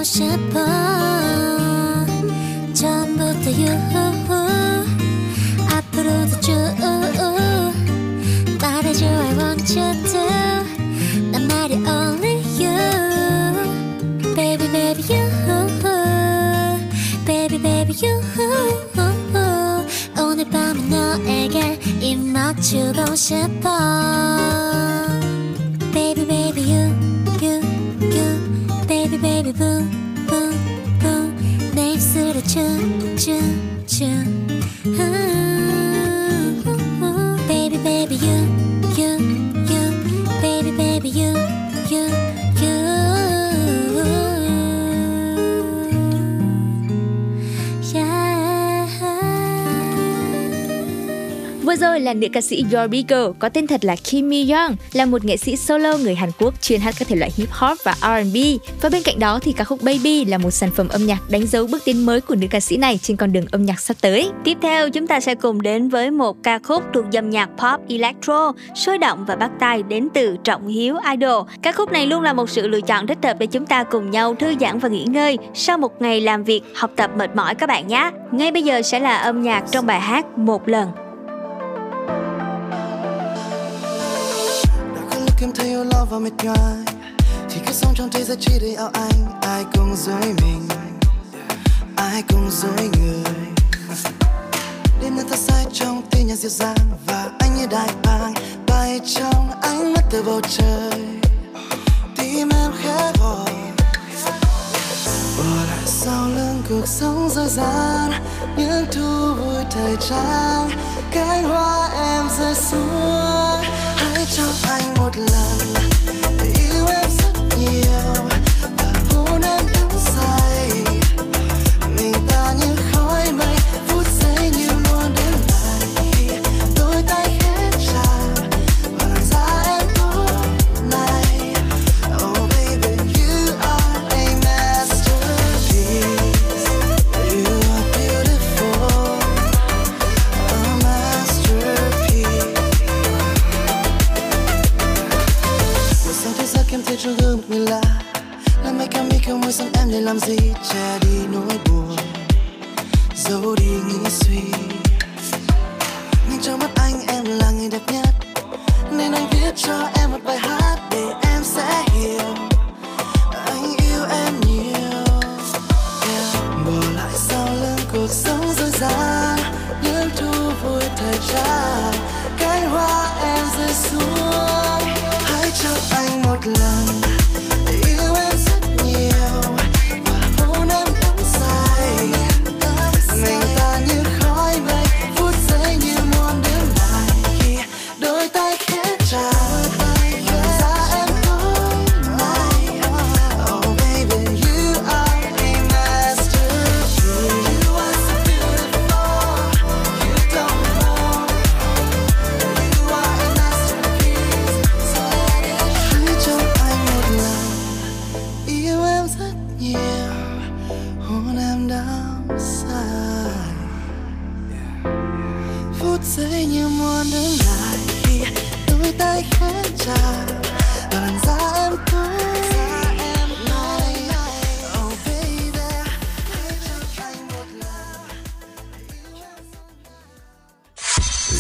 너무 싶어 처음부터 you 앞으로도 쭉 말해줘 I want you to 난 말해 only you baby baby you baby baby you 오늘 밤은 너에게 입 맞추고 싶어 baby baby you baby boom boom boom 내 입술에 춤춤춤 baby baby you you you baby baby you you you yeah. Vừa rồi là nữ ca sĩ Your Bigger có tên thật là Kim Mi Young, là một nghệ sĩ solo người Hàn Quốc chuyên hát các thể loại hip hop và R and B. Và bên cạnh đó thì ca khúc Baby là một sản phẩm âm nhạc đánh dấu bước tiến mới của nữ ca sĩ này trên con đường âm nhạc sắp tới. Tiếp theo chúng ta sẽ cùng đến với một ca khúc thuộc dòng nhạc pop electro, sôi động và bắt tai đến từ Trọng Hiếu Idol. Ca khúc này luôn là một sự lựa chọn thích hợp để chúng ta cùng nhau thư giãn và nghỉ ngơi sau một ngày làm việc, học tập mệt mỏi các bạn nhé. Ngay bây giờ sẽ là âm nhạc trong bài hát Một Lần. Em thấy yêu lo và mệt nhoài thì cứ sống trong thế giới chỉ để ao anh. Ai cũng dối mình, ai cũng dối người. Đêm nay ta say trong tiếng nhạc dịu dàng và anh như đại bàng bay trong ánh mắt từ bầu trời. Tim em khẽ gọi bỏ lại sau lưng cuộc sống dối gian, những thu vui thời trang, cánh hoa em rơi xuống. Hãy cho anh một lần để yêu em rất nhiều và hôn em đắm say. Mình ta như khói mây, phút giây như luôn đến lại. Đôi tay khẽ chạm và làn da em lúc này. Oh baby, you are a masterpiece. You are beautiful, a masterpiece. Mùa sáng thế giấc em thấy trong gương một mình lạ. Làm mấy cam mi kêu môi rằng em để làm gì? Che đi nỗi buồn, giấu đi nghĩ suy. Nhưng trong mắt anh em là người đẹp nhất, nên anh viết cho em một bài hát để em sẽ hiểu anh yêu em nhiều. Yeah. Bỏ lại sau lưng cuộc sống dối gian, những thu vui thời trang, cánh hoa em rơi xuống. Hãy cho anh một lần.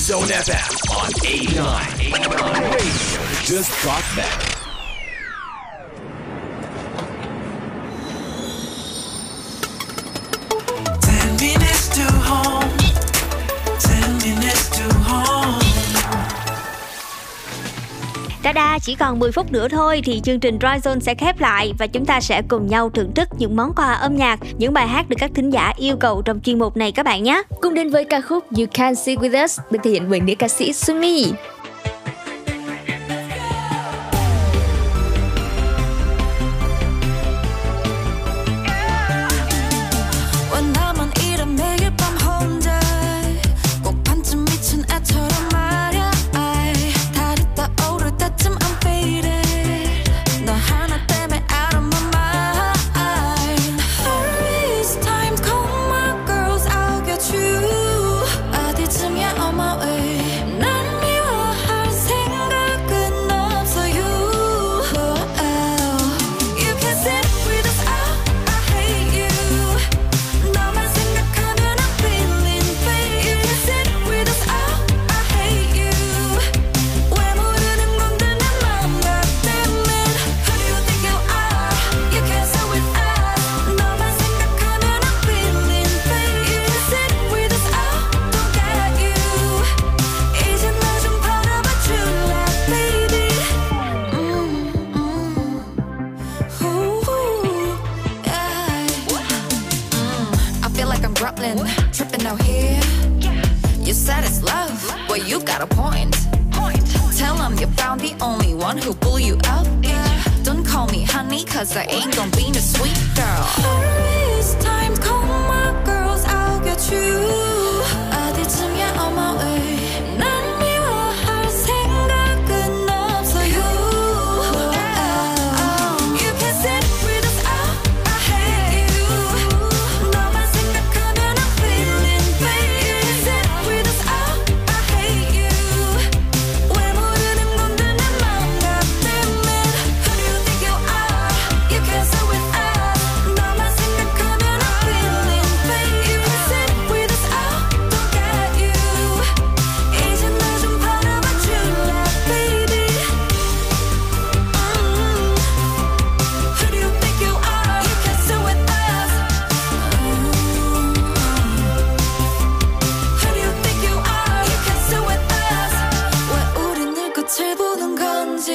Zone ép em on eighty-nine point nine Radio just got back. Đa chỉ còn mười phút nữa thôi thì chương trình Dryzone sẽ khép lại và chúng ta sẽ cùng nhau thưởng thức những món quà âm nhạc, những bài hát được các thính giả yêu cầu trong chuyên mục này các bạn nhé. Cùng đến với ca khúc You Can See With Us được thể hiện bởi nữ ca sĩ Sumi. Not me, Brooklyn, tripping out here. You said it's love, well you got a point. Tell them you're found the only one who'll pull you out there. Don't call me honey, cause I ain't gon' be no sweet girl. Hurry, it's time, call my girls, I'll get you. 어디쯤이야, on my way. 난 미워할 생각은 없어 you. Oh, oh, oh. You can sit with us, oh, I hate you. 너만 생각하면 I'm feeling bad. You can sit with us, oh, I hate you. 왜 모르는 건데 내 맘 같으면 Who do you think you are? You can sit with us. 너만 생각하면 I'm feeling bad. You can sit with us, oh, don't get you. 이제 나 좀 바라봐 줄래, baby. Mm. Who do you think you are? You can sit with us. Who do you think you are? You can sit with us. 왜 우린 늘 끝을 보는 건지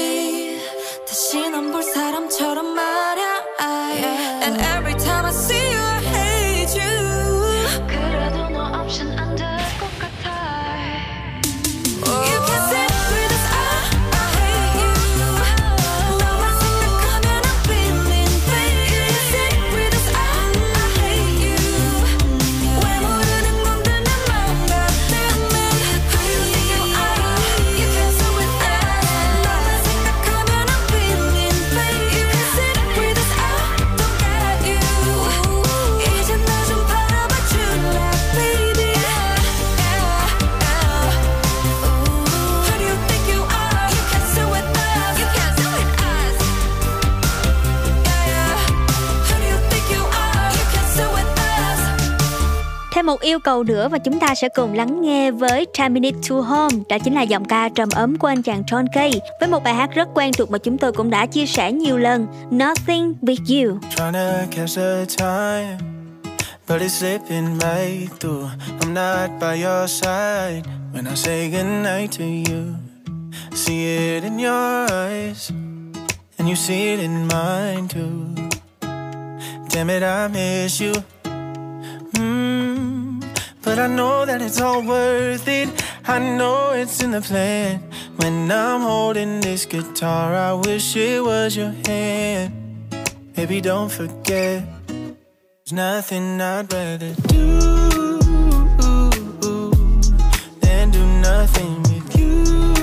다신 안 볼 사람처럼 말야. And every time I see you, I hate you. 그래도 너 없인 안 될 것 같아. You can sit with us, oh, I hate you. 너만 생각하면 I'm feeling bad. You can sit with us, oh, I hate you. 왜 모르는 건데 내 맘 같으면 Who do you think you are? You can sit with us. 너만 생각하면 I'm feeling bad. You can sit with us, oh, don't get you. 이제 나 좀 바라봐 줄래, baby. Yeah, yeah. Who do you think you are? You can sit with us. You can sit with us. Yeah, yeah. Who do you think you are? You can sit with us. Thêm một yêu cầu nữa và chúng ta sẽ cùng lắng nghe với ten minutes to Home. Đó chính là giọng ca trầm ấm của anh chàng John Kay với một bài hát rất quen thuộc mà chúng tôi cũng đã chia sẻ nhiều lần, Nothing With You. Trying to catch the time, but it's slipping right through. I'm not by your side when I say goodnight to you. See it in your eyes, and you see it in mine too. Damn it, I miss you. Mm, but I know that it's all worth it. I know it's in the plan. When I'm holding this guitar, I wish it was your hand. Baby, don't forget, there's nothing I'd rather do than do nothing with you.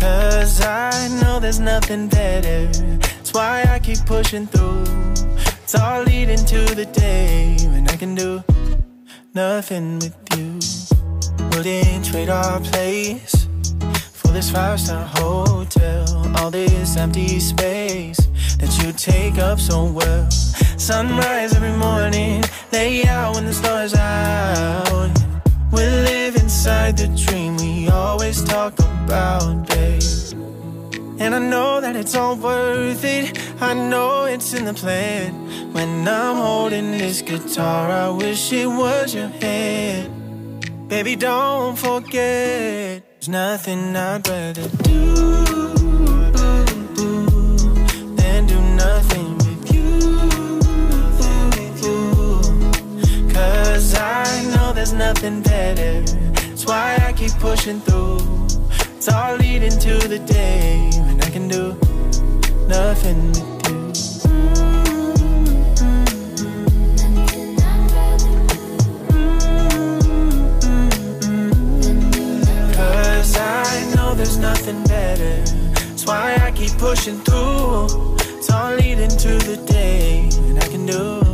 Cause I know there's nothing better. That's why I keep pushing through. It's all leading to the day when I can do nothing with you. Wouldn't trade our place for this five-star hotel. All this empty space that you take up so well. Sunrise every morning, lay out when the stars out. We live inside the dream we always talk about, babe. And I know that it's all worth it. I know it's in the plan. When I'm holding this guitar, I wish it was your hand. Baby, don't forget, there's nothing I'd rather do than do nothing with you. Cause I know there's nothing better. That's why I keep pushing through. It's all leading to the day when I can do nothing with you. Cause I know there's nothing better. That's why I keep pushing through. It's all leading to the day when I can do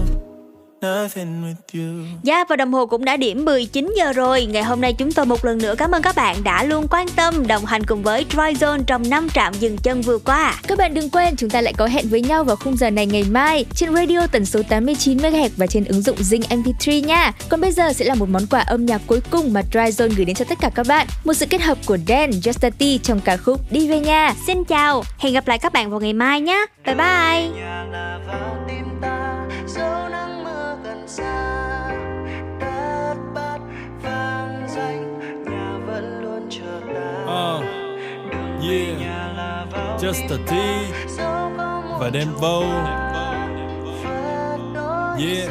nothing with you. Dạ, và đồng hồ cũng đã điểm mười chín giờ rồi. Ngày hôm nay chúng tôi một lần nữa cảm ơn các bạn đã luôn quan tâm, đồng hành cùng với Tryzone trong năm trạm dừng chân vừa qua. Các bạn đừng quên, chúng ta lại có hẹn với nhau vào khung giờ này ngày mai trên radio tần số tám mươi chín mê ga héc và trên ứng dụng Zing em pê ba nha. Còn bây giờ sẽ là một món quà âm nhạc cuối cùng mà Tryzone gửi đến cho tất cả các bạn. Một sự kết hợp của Đen, Justin Bieber trong ca khúc Đi Về Nhà. Xin chào, hẹn gặp lại các bạn vào ngày mai nhé. Bye bye. Xa đất bát vang danh nhà vẫn luôn chờ ta. uh, yeah. Nhà là vào Just a tea và đêm vô. yeah.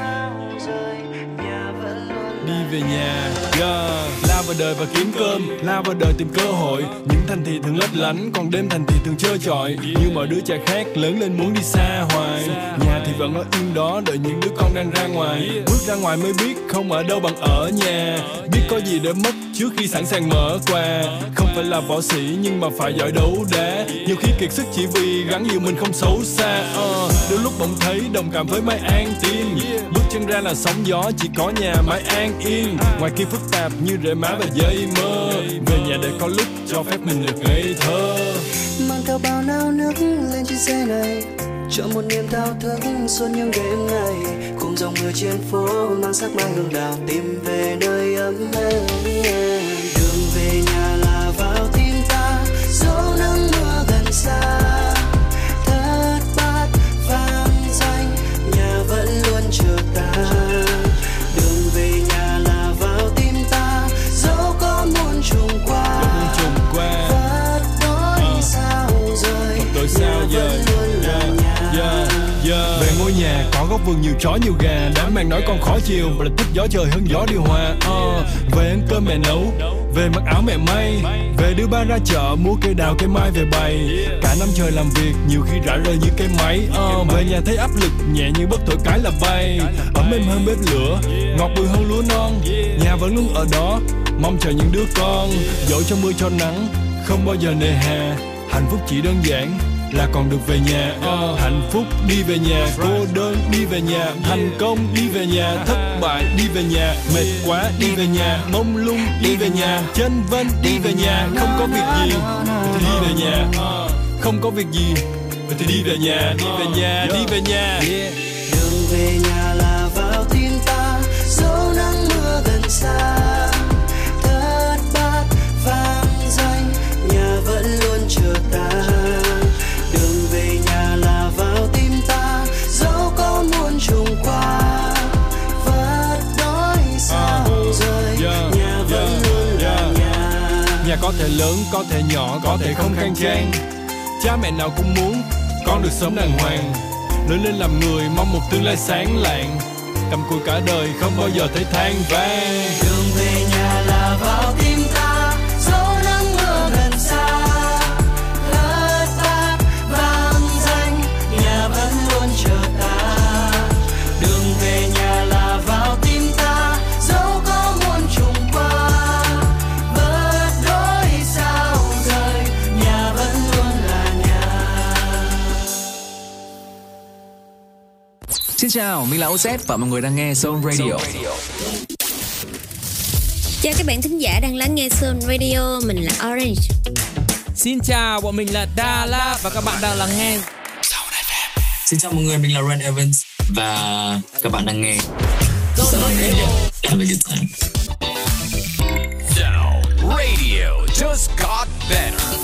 Đi về nhà, yeah. Lao vào đời và kiếm cơm, lao vào đời tìm cơ hội. Những thành thị thường lấp lánh, còn đêm thành thị thường trơ trọi. Như mọi đứa trẻ khác, lớn lên muốn đi xa hoài. Nhà thì vẫn ở yên đó, đợi những đứa con đang ra ngoài. Bước ra ngoài mới biết, không ở đâu bằng ở nhà. Biết có gì để mất trước khi sẵn sàng mở quà. Không phải là võ sĩ nhưng mà phải giỏi đấu đá. Nhiều khi kiệt sức chỉ vì gắn nhiều mình không xấu xa. uh, Đôi lúc bỗng thấy đồng cảm với mái an tim. Bước chân ra là sóng gió, chỉ có nhà mái an yên. Ngoài kia phức tạp như rễ má và dây mơ. Về nhà để có lúc cho phép mình được ngây thơ. Mang theo bao nao nước lên trên xe này, chọn một niềm thao thức suốt những đêm này. Cùng dòng người trên phố mang sắc mai hương đào, tìm về nơi ấm êm. Đường về nhà là vào tim ta, dẫu nắng mưa gần xa. Thất bát vang danh, nhà vẫn luôn chờ ta. Đường về nhà là vào tim ta, dẫu có muốn trùng qua. Vất vối sao rời, nhà vẫn luôn là nhà. Yeah, yeah. Về ngôi nhà có góc vườn nhiều chó nhiều gà, đám bạn nói con khó chiều và là thích gió trời hơn gió điều hòa. uh, Về ăn cơm mẹ nấu, về mặc áo mẹ may, về đưa ba ra chợ mua cây đào cây mai về bày. Cả năm trời làm việc nhiều khi rã rời như cây máy. uh, Về nhà thấy áp lực nhẹ như bất thổi cái là bay. Ấm êm hơn bếp lửa, ngọt bùi hơn lúa non. Nhà vẫn luôn ở đó, mong chờ những đứa con. Dẫu cho mưa cho nắng, không bao giờ nề hà. Hạnh phúc chỉ đơn giản là còn được về nhà. uh, Hạnh phúc đi về nhà, cô đơn đi về nhà, thành công đi về nhà, thất bại đi về nhà, mệt quá đi về nhà, mông lung đi về nhà, chênh vênh đi về nhà. Không có việc gì thì đi về nhà, không có việc gì thì đi về nhà. Đi về nhà, đi về nhà. Đường về nhà là vào tim ta, dẫu nắng mưa gần xa. Thất bát vang danh, nhà vẫn luôn chờ ta. Đường về nhà là vào tim ta, dẫu có muốn trùng qua. Vất vối sao rời, nhà vẫn luôn là nhà. Nhà có thể lớn, có thể nhỏ, có thể không khang trang. Cha mẹ nào cũng muốn con được sớm đàng hoàng, lớn lên làm người mong một tương lai sáng lạng. Cầm cùi cả đời không bao giờ thấy than vãn. Đường về nhà là vào tim ta, dẫu nắng mưa gần xa. Xin chào, mình là ô dét và mọi người đang nghe Zone Radio. Chào các bạn thính giả đang lắng nghe Zone Radio, mình là Orange. Xin chào, bọn mình là Đà Lạt và các bạn đang lắng nghe. Xin chào mọi người, mình là Ren Evans và các bạn đang nghe Zone Radio. Have a good time. Zone Radio just got better.